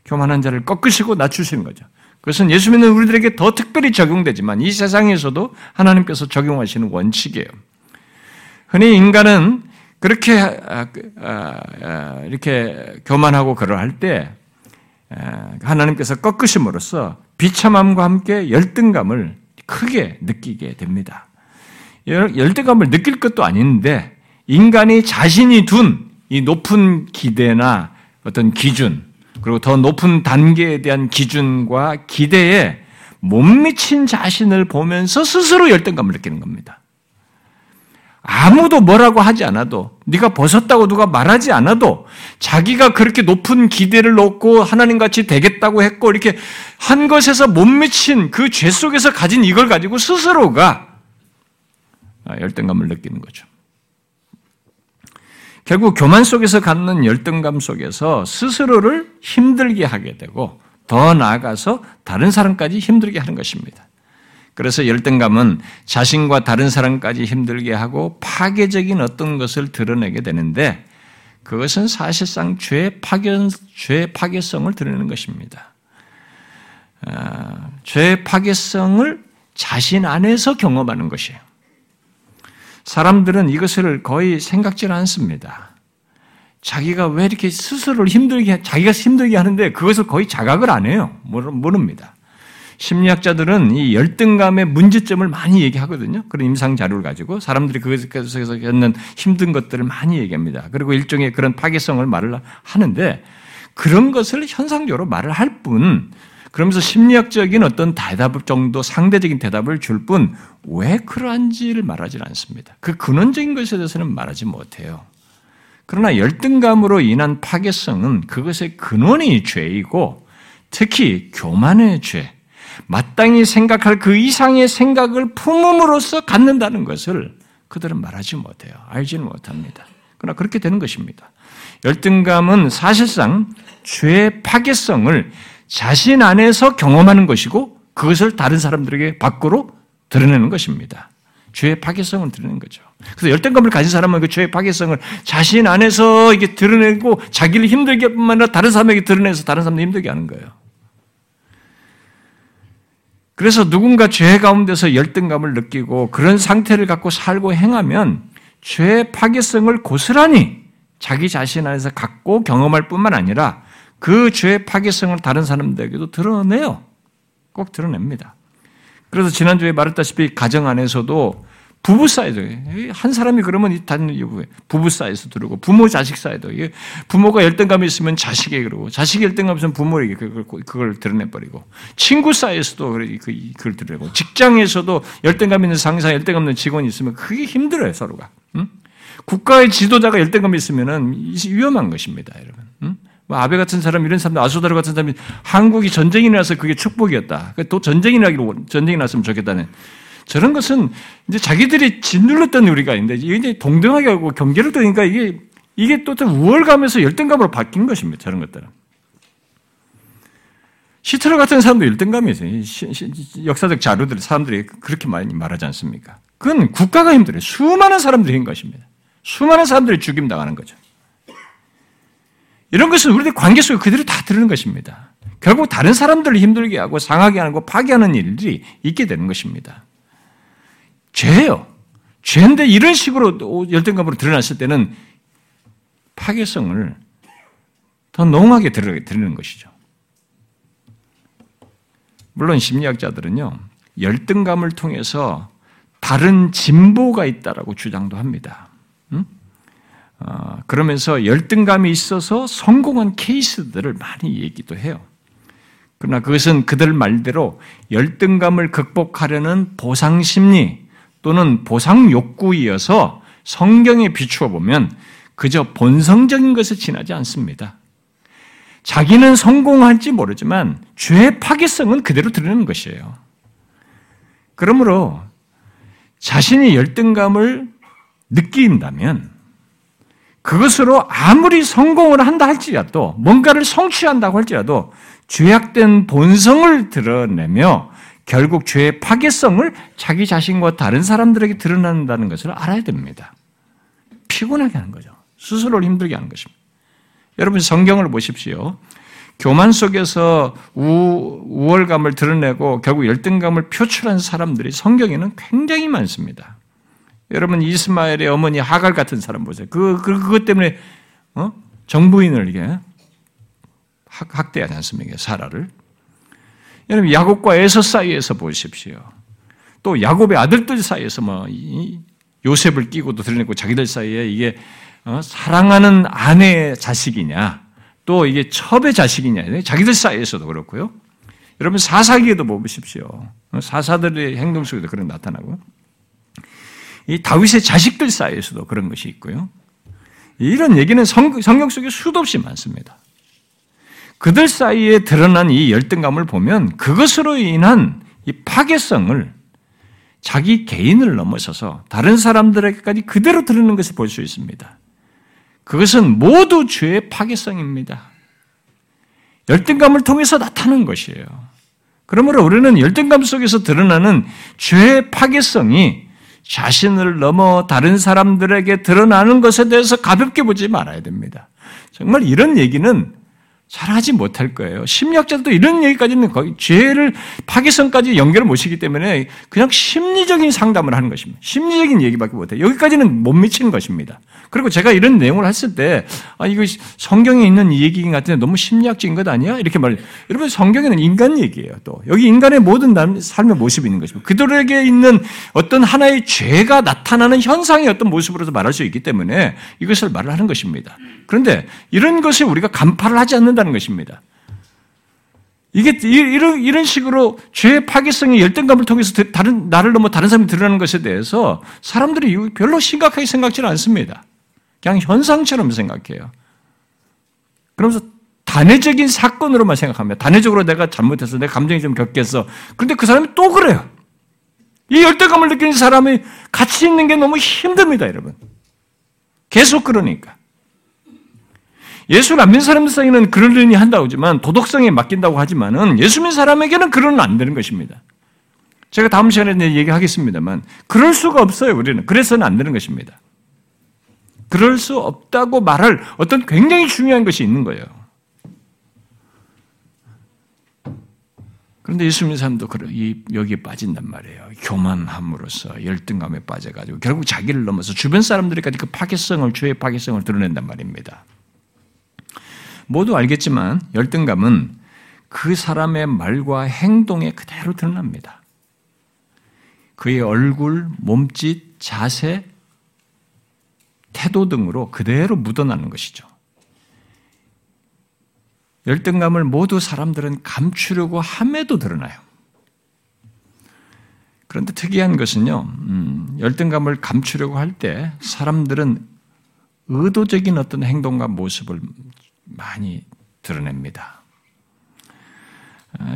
교만한 자를 꺾으시고 낮추시는 거죠. 그것은 예수 믿는 우리들에게 더 특별히 적용되지만 이 세상에서도 하나님께서 적용하시는 원칙이에요. 흔히 인간은 그렇게 이렇게 교만하고 그러할 때 하나님께서 꺾으심으로써 비참함과 함께 열등감을 크게 느끼게 됩니다. 열등감을 느낄 것도 아닌데 인간이 자신이 둔 이 높은 기대나 어떤 기준 그리고 더 높은 단계에 대한 기준과 기대에 못 미친 자신을 보면서 스스로 열등감을 느끼는 겁니다. 아무도 뭐라고 하지 않아도 네가 벗었다고 누가 말하지 않아도 자기가 그렇게 높은 기대를 놓고 하나님같이 되겠다고 했고 이렇게 한 것에서 못 미친 그 죄 속에서 가진 이걸 가지고 스스로가 열등감을 느끼는 거죠. 결국 교만 속에서 갖는 열등감 속에서 스스로를 힘들게 하게 되고 더 나아가서 다른 사람까지 힘들게 하는 것입니다. 그래서 열등감은 자신과 다른 사람까지 힘들게 하고 파괴적인 어떤 것을 드러내게 되는데 그것은 사실상 죄의 파괴성을 드러내는 것입니다. 죄의 파괴성을 자신 안에서 경험하는 것이에요. 사람들은 이것을 거의 생각질 않습니다. 자기가 왜 이렇게 스스로를 자기가 힘들게 하는데 그것을 거의 자각을 안 해요. 모릅니다. 심리학자들은 이 열등감의 문제점을 많이 얘기하거든요. 그런 임상 자료를 가지고 사람들이 그것에서 겪는 힘든 것들을 많이 얘기합니다. 그리고 일종의 그런 파괴성을 말을 하는데 그런 것을 현상적으로 말을 할 뿐 그러면서 심리학적인 어떤 대답 정도 상대적인 대답을 줄 뿐 왜 그러한지를 말하지 않습니다. 그 근원적인 것에 대해서는 말하지 못해요. 그러나 열등감으로 인한 파괴성은 그것의 근원이 죄이고 특히 교만의 죄, 마땅히 생각할 그 이상의 생각을 품음으로써 갖는다는 것을 그들은 말하지 못해요. 알지는 못합니다. 그러나 그렇게 되는 것입니다. 열등감은 사실상 죄의 파괴성을 자신 안에서 경험하는 것이고 그것을 다른 사람들에게 밖으로 드러내는 것입니다. 죄의 파괴성을 드러내는 거죠. 그래서 열등감을 가진 사람은 그 죄의 파괴성을 자신 안에서 이게 드러내고 자기를 힘들게 뿐만 아니라 다른 사람에게 드러내서 다른 사람도 힘들게 하는 거예요. 그래서 누군가 죄 가운데서 열등감을 느끼고 그런 상태를 갖고 살고 행하면 죄의 파괴성을 고스란히 자기 자신 안에서 갖고 경험할 뿐만 아니라 그 죄의 파괴성을 다른 사람들에게도 드러내요. 꼭 드러냅니다. 그래서 지난주에 말했다시피 가정 안에서도 부부 사이도 한 사람이 그러면 부부 사이에서 그러고 부모 자식 사이도 부모가 열등감이 있으면 자식에게 그러고 자식이 열등감이 있으면 부모에게 그걸 드러내버리고 친구 사이에서도 그걸 드러내고 직장에서도 열등감 있는 상사 열등감 있는 직원이 있으면 그게 힘들어요. 서로가. 국가의 지도자가 열등감이 있으면은 위험한 것입니다, 여러분. 응? 아베 같은 사람, 이런 사람들, 아소다르 같은 사람이 한국이 전쟁이 나서 그게 축복이었다. 또 전쟁이 났으면 좋겠다는. 저런 것은 이제 자기들이 짓눌렀던 우리가 있는데, 이제 동등하게 하고 경계를 떠니까 이게 또 우월감에서 열등감으로 바뀐 것입니다. 저런 것들은. 히틀러 같은 사람도 열등감이 있어요. 역사적 자료들, 사람들이 그렇게 많이 말하지 않습니까? 그건 국가가 힘들어요. 수많은 사람들이 한 것입니다. 수많은 사람들이 죽임당하는 거죠. 이런 것은 우리들 관계 속에 그대로 다 들은 것입니다. 결국 다른 사람들을 힘들게 하고 상하게 하고 파괴하는 일들이 있게 되는 것입니다. 죄예요. 죄인데 이런 식으로 열등감으로 드러났을 때는 파괴성을 더 농하게 드러내는 것이죠. 물론 심리학자들은요, 열등감을 통해서 다른 진보가 있다라고 주장도 합니다. 응? 그러면서 열등감이 있어서 성공한 케이스들을 많이 얘기도 해요. 그러나 그것은 그들 말대로 열등감을 극복하려는 보상심리 또는 보상욕구이어서 성경에 비추어 보면 그저 본성적인 것에 지나지 않습니다. 자기는 성공할지 모르지만 죄의 파괴성은 그대로 드러내는 것이에요. 그러므로 자신이 열등감을 느낀다면 그것으로 아무리 성공을 한다 할지라도, 뭔가를 성취한다고 할지라도 죄악된 본성을 드러내며 결국 죄의 파괴성을 자기 자신과 다른 사람들에게 드러낸다는 것을 알아야 됩니다. 피곤하게 하는 거죠. 스스로를 힘들게 하는 것입니다. 여러분 성경을 보십시오. 교만 속에서 우월감을 드러내고 결국 열등감을 표출한 사람들이 성경에는 굉장히 많습니다. 여러분 이스마엘의 어머니 하갈 같은 사람 보세요. 그것 때문에 정부인을 이게 학대하지 않습니까? 사라를. 여러분 야곱과 에서 사이에서 보십시오. 또 야곱의 아들들 사이에서 요셉을 끼고도 드러내고 자기들 사이에 이게 사랑하는 아내의 자식이냐, 또 이게 첩의 자식이냐, 자기들 사이에서도 그렇고요. 여러분 사사기에도 보십시오. 사사들의 행동 속에도 그런 게 나타나고, 이 다윗의 자식들 사이에서도 그런 것이 있고요. 이런 얘기는 성경 속에 수도 없이 많습니다. 그들 사이에 드러난 이 열등감을 보면 그것으로 인한 이 파괴성을 자기 개인을 넘어서서 다른 사람들에게까지 그대로 드러내는 것을 볼 수 있습니다. 그것은 모두 죄의 파괴성입니다. 열등감을 통해서 나타나는 것이에요. 그러므로 우리는 열등감 속에서 드러나는 죄의 파괴성이 자신을 넘어 다른 사람들에게 드러나는 것에 대해서 가볍게 보지 말아야 됩니다. 정말 이런 얘기는 잘 하지 못할 거예요. 심리학자들도 이런 얘기까지는 거의 죄를 파괴성까지 연결을 못시기 때문에 그냥 심리적인 상담을 하는 것입니다. 심리적인 얘기밖에 못해요. 여기까지는 못 미치는 것입니다. 그리고 제가 이런 내용을 했을 때, 아, 이거 성경에 있는 얘기인 것 같은데 너무 심리학적인 것 아니야? 이렇게 말해요. 여러분 성경에는 인간 얘기예요. 또 여기 인간의 모든 삶의 모습이 있는 것입니다. 그들에게 있는 어떤 하나의 죄가 나타나는 현상의 어떤 모습으로서 말할 수 있기 때문에 이것을 말을 하는 것입니다. 그런데 이런 것을 우리가 간파를 하지 않는다 는 것입니다. 이게 이런 식으로 죄의 파괴성이 열등감을 통해서 나를 넘어 다른 사람이 드러나는 것에 대해서 사람들이 별로 심각하게 생각지는 않습니다. 그냥 현상처럼 생각해요. 그러면서 단회적인 사건으로만 생각합니다. 단회적으로 내가 잘못했어, 내 감정이 좀 격했어. 그런데 그 사람이 또 그래요. 이 열등감을 느끼는 사람이 같이 있는 게 너무 힘듭니다, 여러분. 계속 그러니까. 예수를 안 믿는 사람들 사이에는 그러려니 한다고 하지만, 도덕성에 맡긴다고 하지만은, 예수 믿는 사람에게는 그러는 안 되는 것입니다. 제가 다음 시간에 얘기하겠습니다만, 그럴 수가 없어요, 우리는. 그래서는 안 되는 것입니다. 그럴 수 없다고 말할 어떤 굉장히 중요한 것이 있는 거예요. 그런데 예수 믿는 사람도 여기에 빠진단 말이에요. 교만함으로써 열등감에 빠져가지고, 결국 자기를 넘어서 주변 사람들에게까지 그 파괴성을, 죄의 파괴성을 드러낸단 말입니다. 모두 알겠지만 열등감은 그 사람의 말과 행동에 그대로 드러납니다. 그의 얼굴, 몸짓, 자세, 태도 등으로 그대로 묻어나는 것이죠. 열등감을 모두 사람들은 감추려고 함에도 드러나요. 그런데 특이한 것은요, 열등감을 감추려고 할 때 사람들은 의도적인 어떤 행동과 모습을 많이 드러냅니다.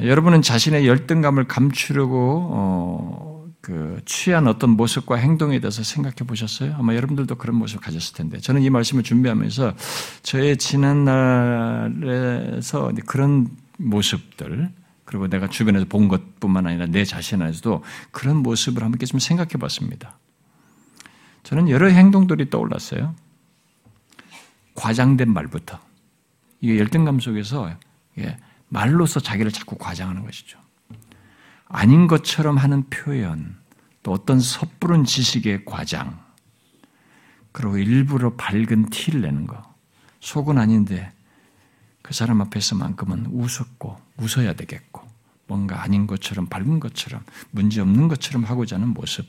여러분은 자신의 열등감을 감추려고 취한 어떤 모습과 행동에 대해서 생각해 보셨어요? 아마 여러분들도 그런 모습을 가졌을 텐데, 저는 이 말씀을 준비하면서 저의 지난날에서 그런 모습들, 그리고 내가 주변에서 본 것뿐만 아니라 내 자신 안에서도 그런 모습을 함께 좀 생각해 봤습니다. 저는 여러 행동들이 떠올랐어요. 과장된 말부터. 이게 열등감 속에서 말로서 자기를 자꾸 과장하는 것이죠. 아닌 것처럼 하는 표현, 또 어떤 섣부른 지식의 과장, 그리고 일부러 밝은 티를 내는 거. 속은 아닌데 그 사람 앞에서만큼은 웃었고 웃어야 되겠고 뭔가 아닌 것처럼 밝은 것처럼 문제없는 것처럼 하고자 하는 모습,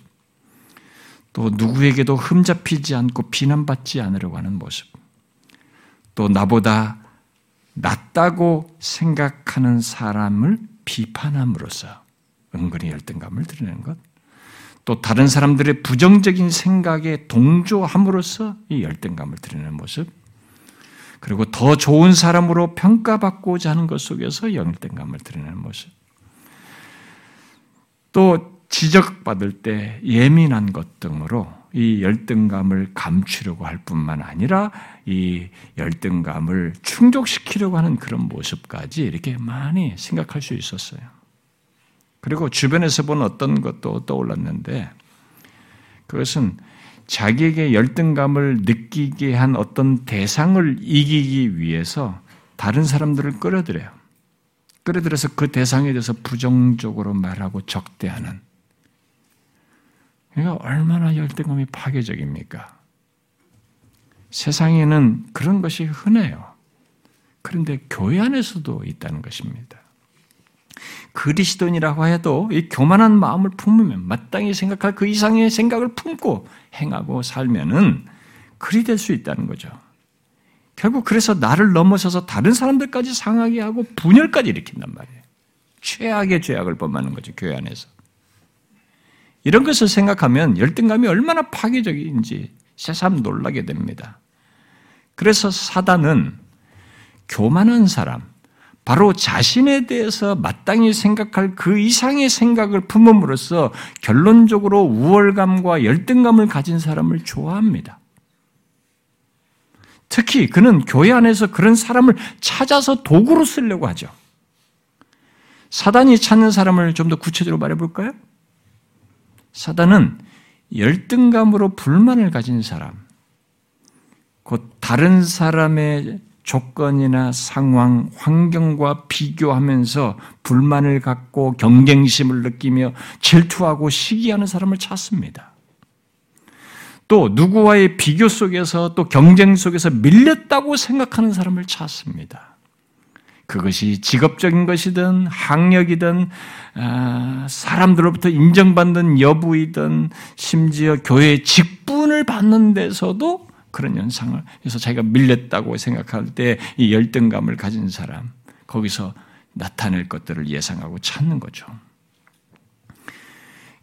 또 누구에게도 흠잡히지 않고 비난받지 않으려고 하는 모습, 또 나보다 낫다고 생각하는 사람을 비판함으로써 은근히 열등감을 드러내는 것, 또 다른 사람들의 부정적인 생각에 동조함으로써 이 열등감을 드러내는 모습, 그리고 더 좋은 사람으로 평가받고자 하는 것 속에서 열등감을 드러내는 모습, 또 지적받을 때 예민한 것 등으로 이 열등감을 감추려고 할 뿐만 아니라 이 열등감을 충족시키려고 하는 그런 모습까지 이렇게 많이 생각할 수 있었어요. 그리고 주변에서 본 어떤 것도 떠올랐는데, 그것은 자기에게 열등감을 느끼게 한 어떤 대상을 이기기 위해서 다른 사람들을 끌어들여요. 끌어들여서 그 대상에 대해서 부정적으로 말하고 적대하는. 그러니까 얼마나 열등감이 파괴적입니까? 세상에는 그런 것이 흔해요. 그런데 교회 안에서도 있다는 것입니다. 그리스도인이라고 해도 이 교만한 마음을 품으면, 마땅히 생각할 그 이상의 생각을 품고 행하고 살면은 그리 될 수 있다는 거죠. 결국 그래서 나를 넘어서서 다른 사람들까지 상하게 하고 분열까지 일으킨단 말이에요. 최악의 죄악을 범하는 거죠, 교회 안에서. 이런 것을 생각하면 열등감이 얼마나 파괴적인지 새삼 놀라게 됩니다. 그래서 사단은 교만한 사람, 바로 자신에 대해서 마땅히 생각할 그 이상의 생각을 품음으로써 결론적으로 우월감과 열등감을 가진 사람을 좋아합니다. 특히 그는 교회 안에서 그런 사람을 찾아서 도구로 쓰려고 하죠. 사단이 찾는 사람을 좀 더 구체적으로 말해볼까요? 사단은 열등감으로 불만을 가진 사람, 곧 다른 사람의 조건이나 상황, 환경과 비교하면서 불만을 갖고 경쟁심을 느끼며 질투하고 시기하는 사람을 찾습니다. 또 누구와의 비교 속에서 또 경쟁 속에서 밀렸다고 생각하는 사람을 찾습니다. 그것이 직업적인 것이든 학력이든 사람들로부터 인정받는 여부이든 심지어 교회의 직분을 받는 데서도 그런 현상을, 그래서 자기가 밀렸다고 생각할 때 이 열등감을 가진 사람, 거기서 나타낼 것들을 예상하고 찾는 거죠.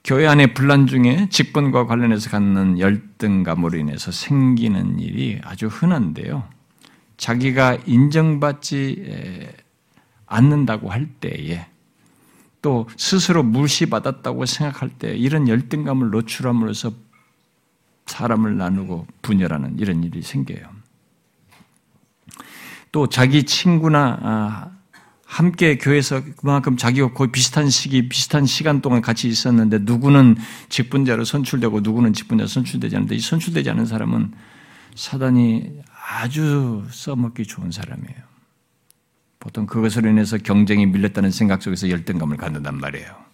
교회 안의 분란 중에 직분과 관련해서 갖는 열등감으로 인해서 생기는 일이 아주 흔한데요. 자기가 인정받지 않는다고 할 때에, 또 스스로 무시받았다고 생각할 때 이런 열등감을 노출함으로써 사람을 나누고 분열하는 이런 일이 생겨요. 또 자기 친구나 함께 교회에서 그만큼 자기와 거의 비슷한 시기, 비슷한 시간 동안 같이 있었는데 누구는 직분자로 선출되고 누구는 직분자로 선출되지 않는데, 이 선출되지 않은 사람은 사단이 아주 써먹기 좋은 사람이에요. 보통 그것으로 인해서 경쟁이 밀렸다는 생각 속에서 열등감을 갖는단 말이에요.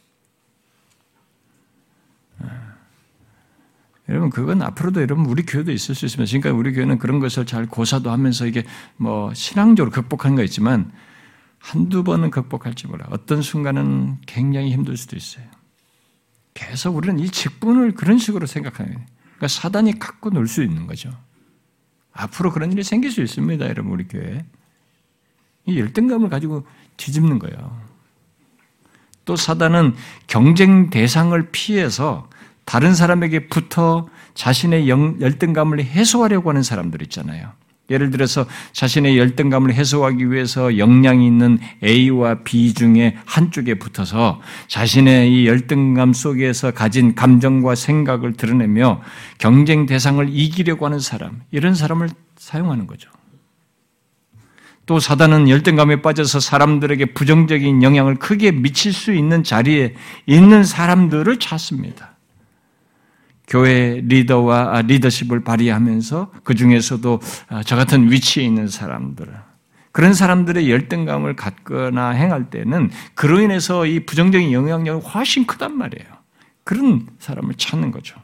여러분, 그건 앞으로도 여러분 우리 교회도 있을 수 있습니다. 지금까지 우리 교회는 그런 것을 잘 고사도 하면서 이게 신앙적으로 극복한 거 있지만 한두 번은 극복할지 몰라. 어떤 순간은 굉장히 힘들 수도 있어요. 계속 우리는 이 직분을 그런 식으로 생각하는 거예요. 그러니까 사단이 갖고 놀 수 있는 거죠. 앞으로 그런 일이 생길 수 있습니다, 여러분, 우리 교회에. 이 열등감을 가지고 뒤집는 거예요. 또 사단은 경쟁 대상을 피해서 다른 사람에게 붙어 자신의 열등감을 해소하려고 하는 사람들 있잖아요. 예를 들어서 자신의 열등감을 해소하기 위해서 역량이 있는 A와 B 중에 한쪽에 붙어서 자신의 이 열등감 속에서 가진 감정과 생각을 드러내며 경쟁 대상을 이기려고 하는 사람, 이런 사람을 사용하는 거죠. 또 사단은 열등감에 빠져서 사람들에게 부정적인 영향을 크게 미칠 수 있는 자리에 있는 사람들을 찾습니다. 교회 리더와 리더십을 발휘하면서 그 중에서도 저 같은 위치에 있는 사람들, 그런 사람들의 열등감을 갖거나 행할 때는 그로 인해서 이 부정적인 영향력이 훨씬 크단 말이에요. 그런 사람을 찾는 거죠.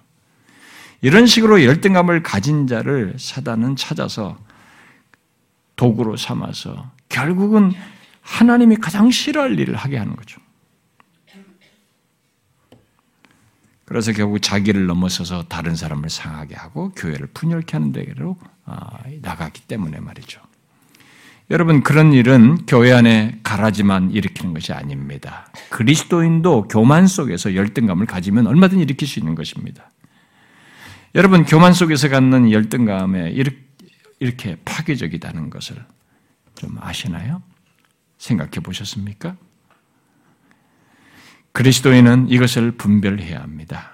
이런 식으로 열등감을 가진 자를 사단은 찾아서 도구로 삼아서 결국은 하나님이 가장 싫어할 일을 하게 하는 거죠. 그래서 결국 자기를 넘어서서 다른 사람을 상하게 하고 교회를 분열케 하는 데로 나가기 때문에 말이죠. 여러분, 그런 일은 교회 안에 가라지만 일으키는 것이 아닙니다. 그리스도인도 교만 속에서 열등감을 가지면 얼마든지 일으킬 수 있는 것입니다. 여러분, 교만 속에서 갖는 열등감에 이렇게 파괴적이다는 것을 좀 아시나요? 생각해 보셨습니까? 그리스도인은 이것을 분별해야 합니다.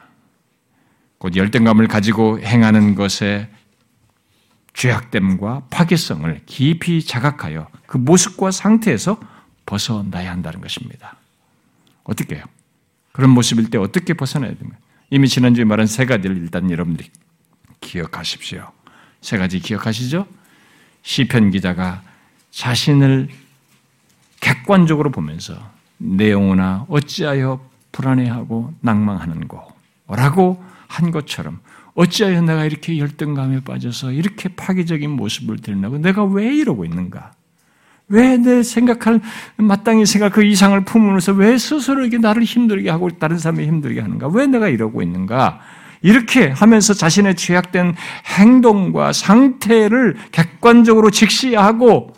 곧 열등감을 가지고 행하는 것의 죄악됨과 파괴성을 깊이 자각하여 그 모습과 상태에서 벗어나야 한다는 것입니다. 어떻게 해요? 그런 모습일 때 어떻게 벗어나야 됩니까? 이미 지난주에 말한 세 가지를 일단 여러분들이 기억하십시오. 세 가지 기억하시죠? 시편 기자가 자신을 객관적으로 보면서 내 영혼아 어찌하여 불안해하고 낭망하는고라고 한 것처럼 어찌하여 내가 이렇게 열등감에 빠져서 이렇게 파괴적인 모습을 드러내고 내가 왜 이러고 있는가? 왜 내 생각할 마땅히 생각 그 이상을 품으면서 왜 스스로에게 나를 힘들게 하고 다른 사람을 힘들게 하는가? 왜 내가 이러고 있는가? 이렇게 하면서 자신의 죄악된 행동과 상태를 객관적으로 직시하고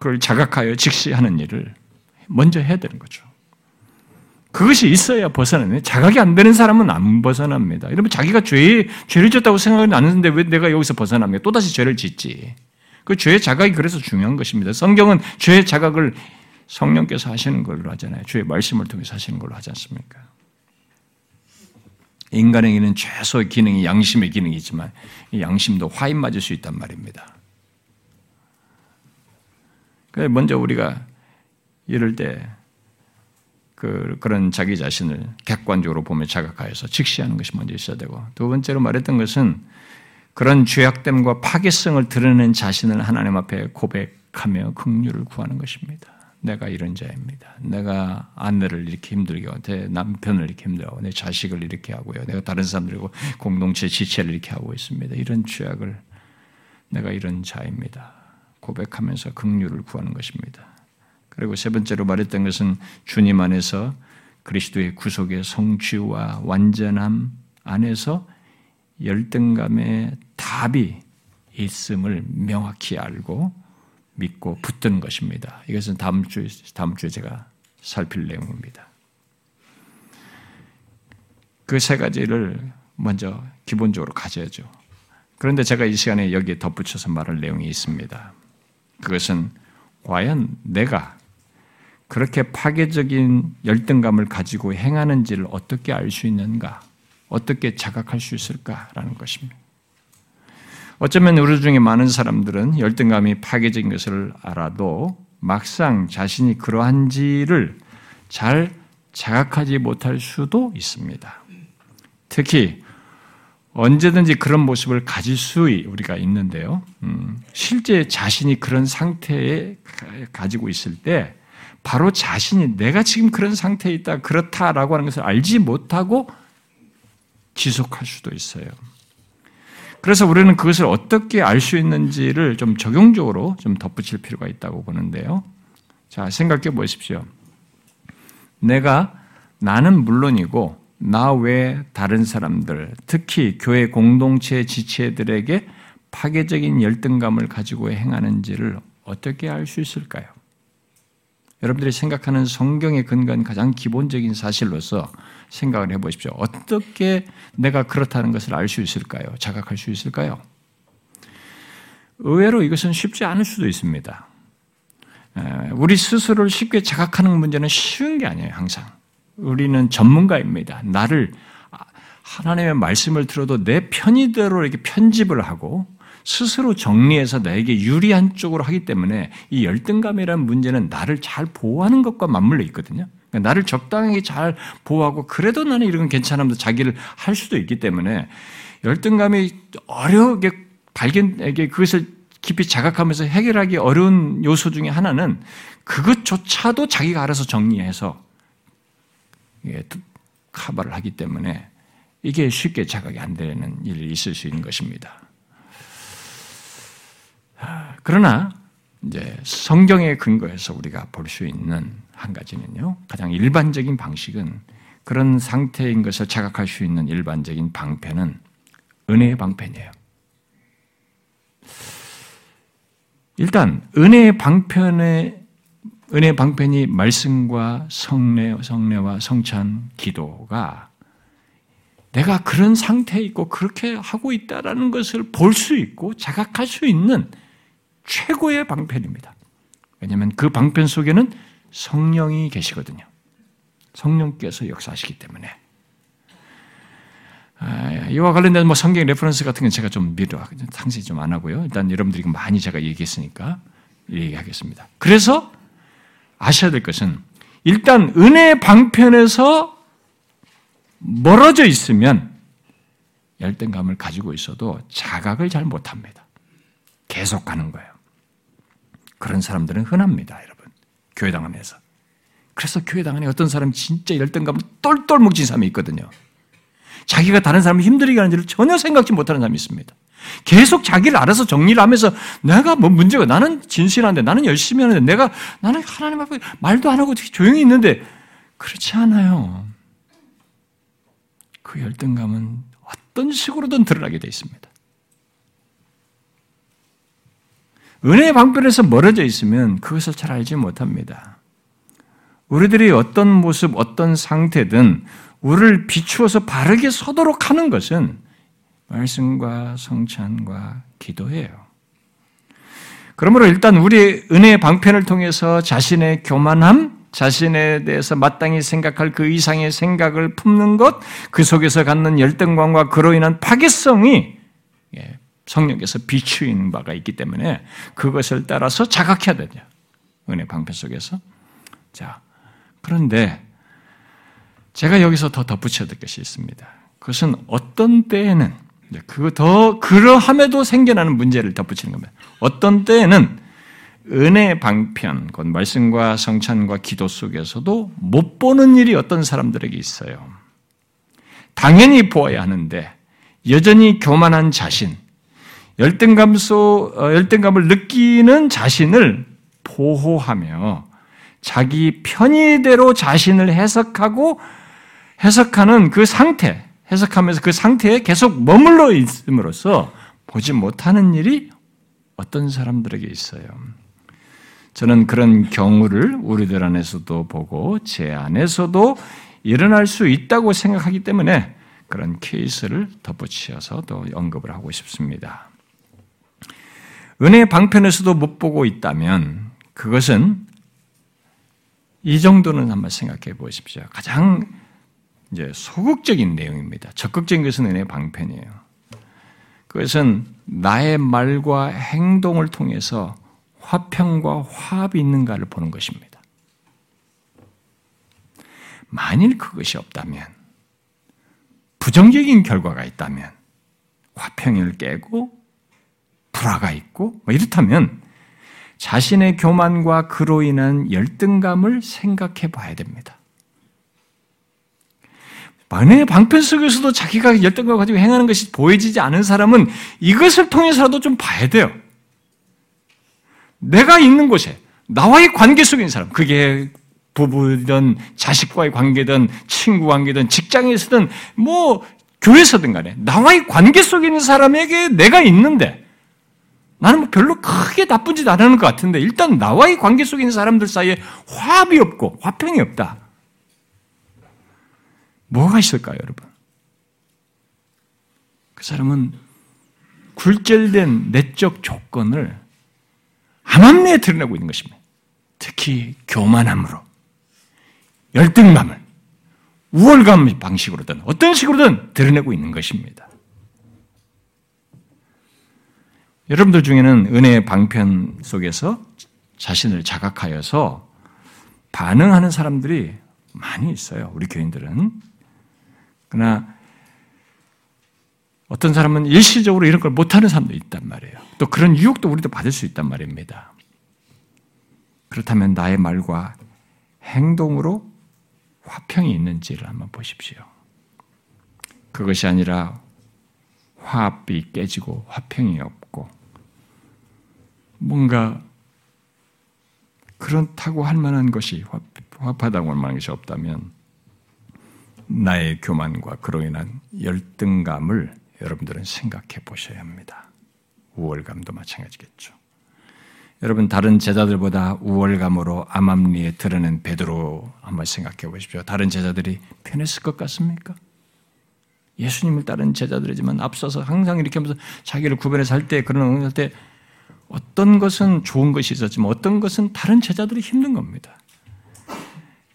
그걸 자각하여 직시하는 일을 먼저 해야 되는 거죠. 그것이 있어야 벗어나네. 자각이 안 되는 사람은 안 벗어납니다. 이러면 자기가 죄를 졌다고 생각은 안 했는데 왜 내가 여기서 벗어납니까? 또다시 죄를 짓지. 그 죄의 자각이 그래서 중요한 것입니다. 성경은 죄의 자각을 성령께서 하시는 걸로 하잖아요. 죄의 말씀을 통해서 하시는 걸로 하지 않습니까? 인간에게는 최소의 기능이 양심의 기능이지만 이 양심도 화인 맞을 수 있단 말입니다. 그래서 먼저 우리가 이럴 때 그런 자기 자신을 객관적으로 보며 자각하여서 직시하는 것이 먼저 있어야 되고, 두 번째로 말했던 것은 그런 죄악됨과 파괴성을 드러낸 자신을 하나님 앞에 고백하며 긍휼을 구하는 것입니다. 내가 이런 자입니다. 내가 아내를 이렇게 힘들게 하고, 내 남편을 이렇게 힘들어하고, 내 자식을 이렇게 하고요. 내가 다른 사람들과 공동체 지체를 이렇게 하고 있습니다. 이런 죄악을 내가 이런 자입니다. 고백하면서 긍휼을 구하는 것입니다. 그리고 세 번째로 말했던 것은 주님 안에서 그리스도의 구속의 성취와 완전함 안에서 열등감의 답이 있음을 명확히 알고 믿고 붙드는 것입니다. 이것은 다음 주에 제가 살필 내용입니다. 그 세 가지를 먼저 기본적으로 가져야죠. 그런데 제가 이 시간에 여기에 덧붙여서 말할 내용이 있습니다. 그것은 과연 내가 그렇게 파괴적인 열등감을 가지고 행하는지를 어떻게 알 수 있는가, 어떻게 자각할 수 있을까라는 것입니다. 어쩌면 우리 중에 많은 사람들은 열등감이 파괴적인 것을 알아도 막상 자신이 그러한지를 잘 자각하지 못할 수도 있습니다. 특히 언제든지 그런 모습을 가질 수 우리가 있는데요. 실제 자신이 그런 상태에 가지고 있을 때 바로 자신이 내가 지금 그런 상태에 있다, 그렇다라고 하는 것을 알지 못하고 지속할 수도 있어요. 그래서 우리는 그것을 어떻게 알 수 있는지를 좀 적용적으로 좀 덧붙일 필요가 있다고 보는데요. 자, 생각해 보십시오. 나는 물론이고 나 외 다른 사람들, 특히 교회 공동체 지체들에게 파괴적인 열등감을 가지고 행하는지를 어떻게 알 수 있을까요? 여러분들이 생각하는 성경에 근거한 가장 기본적인 사실로서 생각을 해보십시오. 어떻게 내가 그렇다는 것을 알 수 있을까요? 자각할 수 있을까요? 의외로 이것은 쉽지 않을 수도 있습니다. 우리 스스로를 쉽게 자각하는 문제는 쉬운 게 아니에요, 항상. 우리는 전문가입니다. 나를 하나님의 말씀을 들어도 내 편의대로 이렇게 편집을 하고 스스로 정리해서 나에게 유리한 쪽으로 하기 때문에 이 열등감이라는 문제는 나를 잘 보호하는 것과 맞물려 있거든요. 그러니까 나를 적당히 잘 보호하고 그래도 나는 이런 건 괜찮으면서 자기를 할 수도 있기 때문에 열등감이 어려우게 발견하게 그것을 깊이 자각하면서 해결하기 어려운 요소 중에 하나는 그것조차도 자기가 알아서 정리해서 커버를 하기 때문에 이게 쉽게 자각이 안 되는 일이 있을 수 있는 것입니다. 그러나 이제 성경에 근거해서 우리가 볼 수 있는 한 가지는요, 가장 일반적인 방식은 그런 상태인 것을 자각할 수 있는 일반적인 방편은 은혜의 방편이에요. 일단 은혜의 방편이 말씀과 성례와 성찬, 기도가 내가 그런 상태에 있고 그렇게 하고 있다라는 것을 볼 수 있고 자각할 수 있는 최고의 방편입니다. 왜냐하면 그 방편 속에는 성령이 계시거든요. 성령께서 역사하시기 때문에. 이와 관련된 뭐 성경 레퍼런스 같은 건 제가 좀 상세히 좀 안 하고요. 일단 여러분들이 많이 제가 얘기했으니까 얘기하겠습니다. 그래서 아셔야 될 것은 일단 은혜의 방편에서 멀어져 있으면 열등감을 가지고 있어도 자각을 잘 못합니다. 계속 가는 거예요. 그런 사람들은 흔합니다, 여러분. 교회당 안에서. 그래서 교회당 안에 어떤 사람이 진짜 열등감을 똘똘 뭉친 사람이 있거든요. 자기가 다른 사람을 힘들게 하는지를 전혀 생각지 못하는 사람이 있습니다. 계속 자기를 알아서 정리를 하면서 내가 뭐 문제가, 나는 진실한데, 나는 열심히 하는데, 나는 하나님 앞에 말도 안 하고 어떻게 조용히 있는데, 그렇지 않아요. 그 열등감은 어떤 식으로든 드러나게 되어 있습니다. 은혜의 방편에서 멀어져 있으면 그것을 잘 알지 못합니다. 우리들이 어떤 모습, 어떤 상태든 우리를 비추어서 바르게 서도록 하는 것은 말씀과 성찬과 기도예요. 그러므로 일단 우리의 은혜의 방편을 통해서 자신의 교만함, 자신에 대해서 마땅히 생각할 그 이상의 생각을 품는 것, 그 속에서 갖는 열등감과 그로 인한 파괴성이 성령께서 비추인 바가 있기 때문에 그것을 따라서 자각해야 되죠. 은혜 방편 속에서. 자, 그런데 제가 여기서 더 덧붙여야 될 것이 있습니다. 그것은 어떤 때에는, 그러함에도 생겨나는 문제를 덧붙이는 겁니다. 어떤 때에는 은혜 방편, 곧 말씀과 성찬과 기도 속에서도 못 보는 일이 어떤 사람들에게 있어요. 당연히 보아야 하는데, 여전히 교만한 자신, 열등감을 느끼는 자신을 보호하며, 자기 편의대로 자신을 해석하는 그 상태, 해석하면서 그 상태에 계속 머물러 있음으로써 보지 못하는 일이 어떤 사람들에게 있어요. 저는 그런 경우를 우리들 안에서도 보고 제 안에서도 일어날 수 있다고 생각하기 때문에 그런 케이스를 덧붙여서 또 언급을 하고 싶습니다. 은혜의 방편에서도 못 보고 있다면 그것은 이 정도는 한번 생각해 보십시오. 가장 이제 소극적인 내용입니다. 적극적인 것은 은혜의 방편이에요. 그것은 나의 말과 행동을 통해서 화평과 화합이 있는가를 보는 것입니다. 만일 그것이 없다면, 부정적인 결과가 있다면, 화평을 깨고 불화가 있고 뭐 이렇다면 자신의 교만과 그로 인한 열등감을 생각해 봐야 됩니다. 만약에 방편 속에서도 자기가 열등감을 가지고 행하는 것이 보여지지 않은 사람은 이것을 통해서라도 좀 봐야 돼요. 내가 있는 곳에, 나와의 관계 속인 사람, 그게 부부든 자식과의 관계든 친구 관계든 직장에서든 뭐 교회에서든 간에 나와의 관계 속에 있는 사람에게 내가 있는데 나는 뭐 별로 크게 나쁜 짓 안 하는 것 같은데 일단 나와의 관계 속에 있는 사람들 사이에 화합이 없고 화평이 없다. 뭐가 있을까요, 여러분? 그 사람은 굴절된 내적 조건을 암암리에 드러내고 있는 것입니다. 특히 교만함으로, 열등감을, 우월감 방식으로든 어떤 식으로든 드러내고 있는 것입니다. 여러분들 중에는 은혜의 방편 속에서 자신을 자각하여서 반응하는 사람들이 많이 있어요. 우리 교인들은. 그러나 어떤 사람은 일시적으로 이런 걸 못하는 사람도 있단 말이에요. 또 그런 유혹도 우리도 받을 수 있단 말입니다. 그렇다면 나의 말과 행동으로 화평이 있는지를 한번 보십시오. 그것이 아니라 화합이 깨지고 화평이 없고 뭔가 그렇다고 할 만한 것이 화합하다고 할 만한 것이 없다면 나의 교만과 그로 인한 열등감을 여러분들은 생각해 보셔야 합니다. 우월감도 마찬가지겠죠. 여러분 다른 제자들보다 우월감으로 암암리에 드러낸 베드로 한번 생각해 보십시오. 다른 제자들이 편했을 것 같습니까? 예수님을 따른 제자들이지만 앞서서 항상 이렇게 하면서 자기를 구별해서 할 때 그런 응할 때 어떤 것은 좋은 것이 있었지만 어떤 것은 다른 제자들이 힘든 겁니다.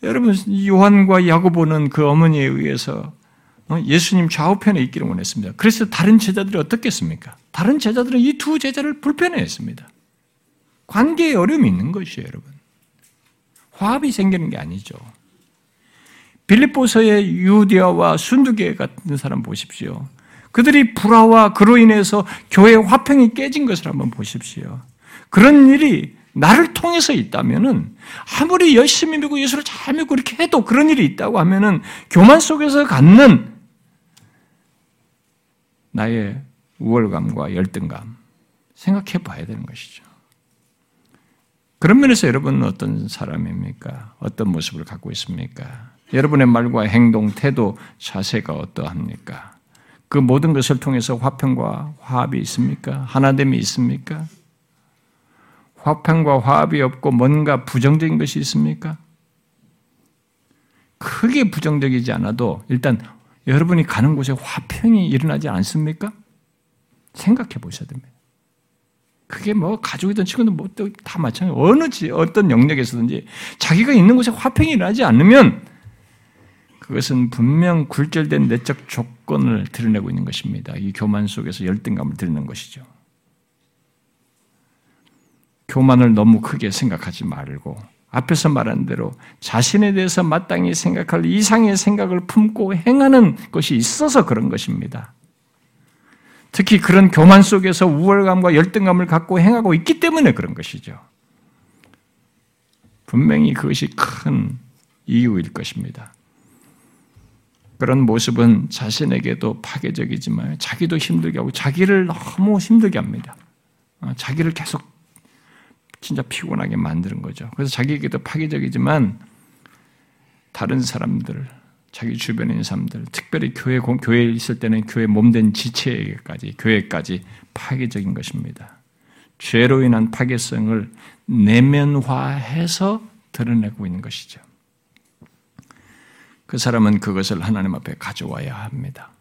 여러분 요한과 야고보는 그 어머니에 의해서 예수님 좌우편에 있기를 원했습니다. 그래서 다른 제자들이 어떻겠습니까? 다른 제자들은 이 두 제자를 불편해했습니다. 관계에 어려움이 있는 것이에요, 여러분. 화합이 생기는 게 아니죠. 빌립보서의 유디아와 순두계 같은 사람 보십시오. 그들이 불화와 그로 인해서 교회의 화평이 깨진 것을 한번 보십시오. 그런 일이 나를 통해서 있다면은 아무리 열심히 믿고 예수를 잘 믿고 이렇게 해도 그런 일이 있다고 하면은 교만 속에서 갖는 나의 우월감과 열등감 생각해 봐야 되는 것이죠. 그런 면에서 여러분은 어떤 사람입니까? 어떤 모습을 갖고 있습니까? 여러분의 말과 행동, 태도, 자세가 어떠합니까? 그 모든 것을 통해서 화평과 화합이 있습니까? 하나됨이 있습니까? 화평과 화합이 없고 뭔가 부정적인 것이 있습니까? 크게 부정적이지 않아도 일단 여러분이 가는 곳에 화평이 일어나지 않습니까? 생각해 보셔야 됩니다. 그게 뭐 가족이든 친구든 뭐 다 마찬가지예요. 어떤 영역에서든지 자기가 있는 곳에 화평이 일어나지 않으면 그것은 분명 굴절된 내적 조건을 드러내고 있는 것입니다. 이 교만 속에서 열등감을 드러내는 것이죠. 교만을 너무 크게 생각하지 말고 앞에서 말한 대로 자신에 대해서 마땅히 생각할 이상의 생각을 품고 행하는 것이 있어서 그런 것입니다. 특히 그런 교만 속에서 우월감과 열등감을 갖고 행하고 있기 때문에 그런 것이죠. 분명히 그것이 큰 이유일 것입니다. 그런 모습은 자신에게도 파괴적이지만 자기도 힘들게 하고 자기를 너무 힘들게 합니다. 자기를 계속 진짜 피곤하게 만드는 거죠. 그래서 자기에게도 파괴적이지만 다른 사람들, 자기 주변에 있는 사람들, 특별히 교회에 있을 때는 교회 몸된 지체에게까지, 교회까지 파괴적인 것입니다. 죄로 인한 파괴성을 내면화해서 드러내고 있는 것이죠. 그 사람은 그것을 하나님 앞에 가져와야 합니다.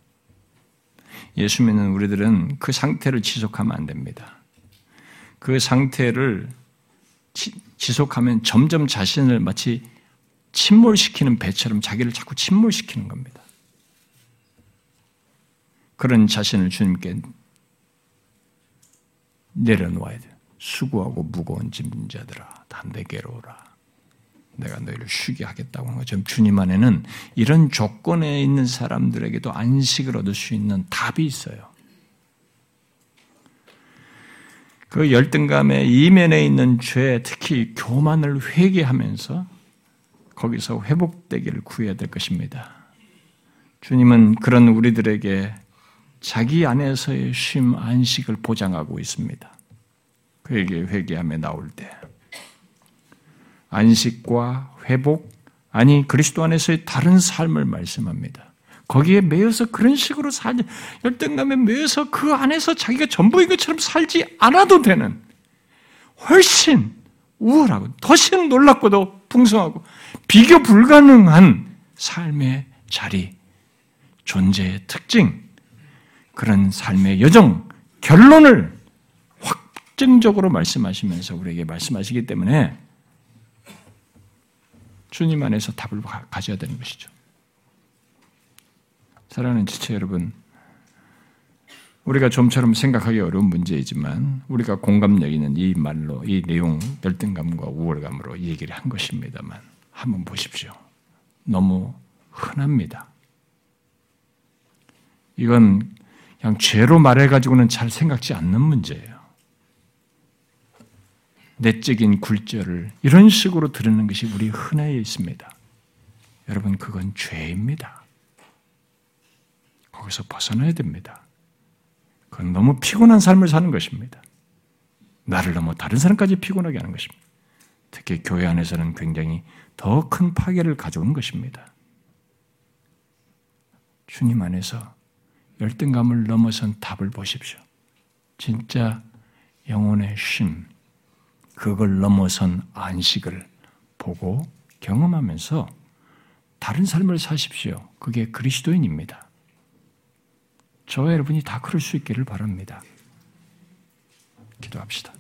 예수 믿는 우리들은 그 상태를 지속하면 안 됩니다. 그 상태를 지속하면 점점 자신을 마치 침몰시키는 배처럼 자기를 자꾸 침몰시키는 겁니다. 그런 자신을 주님께 내려놓아야 돼요. 수고하고 무거운 짐진 자들아, 다 내게로 오라. 내가 너희를 쉬게 하겠다고 하는 것처럼 주님 안에는 이런 조건에 있는 사람들에게도 안식을 얻을 수 있는 답이 있어요. 그 열등감의 이면에 있는 죄, 특히 교만을 회개하면서 거기서 회복되기를 구해야 될 것입니다. 주님은 그런 우리들에게 자기 안에서의 쉼, 안식을 보장하고 있습니다. 그에게 회개하며 나올 때 안식과 회복, 아니 그리스도 안에서의 다른 삶을 말씀합니다. 거기에 매여서 그런 식으로 살지, 열등감에 매여서 그 안에서 자기가 전부인 것처럼 살지 않아도 되는, 훨씬 우월하고 더 놀랍고도 풍성하고 비교 불가능한 삶의 자리, 존재의 특징, 그런 삶의 여정, 결론을 확증적으로 말씀하시면서 우리에게 말씀하시기 때문에 주님 안에서 답을 가져야 되는 것이죠. 사랑하는 지체 여러분, 우리가 좀처럼 생각하기 어려운 문제이지만 우리가 공감력 있는 이 말로, 이 내용, 열등감과 우월감으로 이 얘기를 한 것입니다만 한번 보십시오. 너무 흔합니다. 이건 그냥 죄로 말해가지고는 잘 생각지 않는 문제예요. 내적인 굴절을 이런 식으로 드러내는 것이 우리 흔해 있습니다. 여러분, 그건 죄입니다. 거기서 벗어나야 됩니다. 그건 너무 피곤한 삶을 사는 것입니다. 나를 너무 다른 사람까지 피곤하게 하는 것입니다. 특히 교회 안에서는 굉장히 더 큰 파괴를 가져오는 것입니다. 주님 안에서 열등감을 넘어선 답을 보십시오. 진짜 영혼의 쉼, 그걸 넘어선 안식을 보고 경험하면서 다른 삶을 사십시오. 그게 그리스도인입니다. 저와 여러분이 다 그럴 수 있기를 바랍니다. 기도합시다.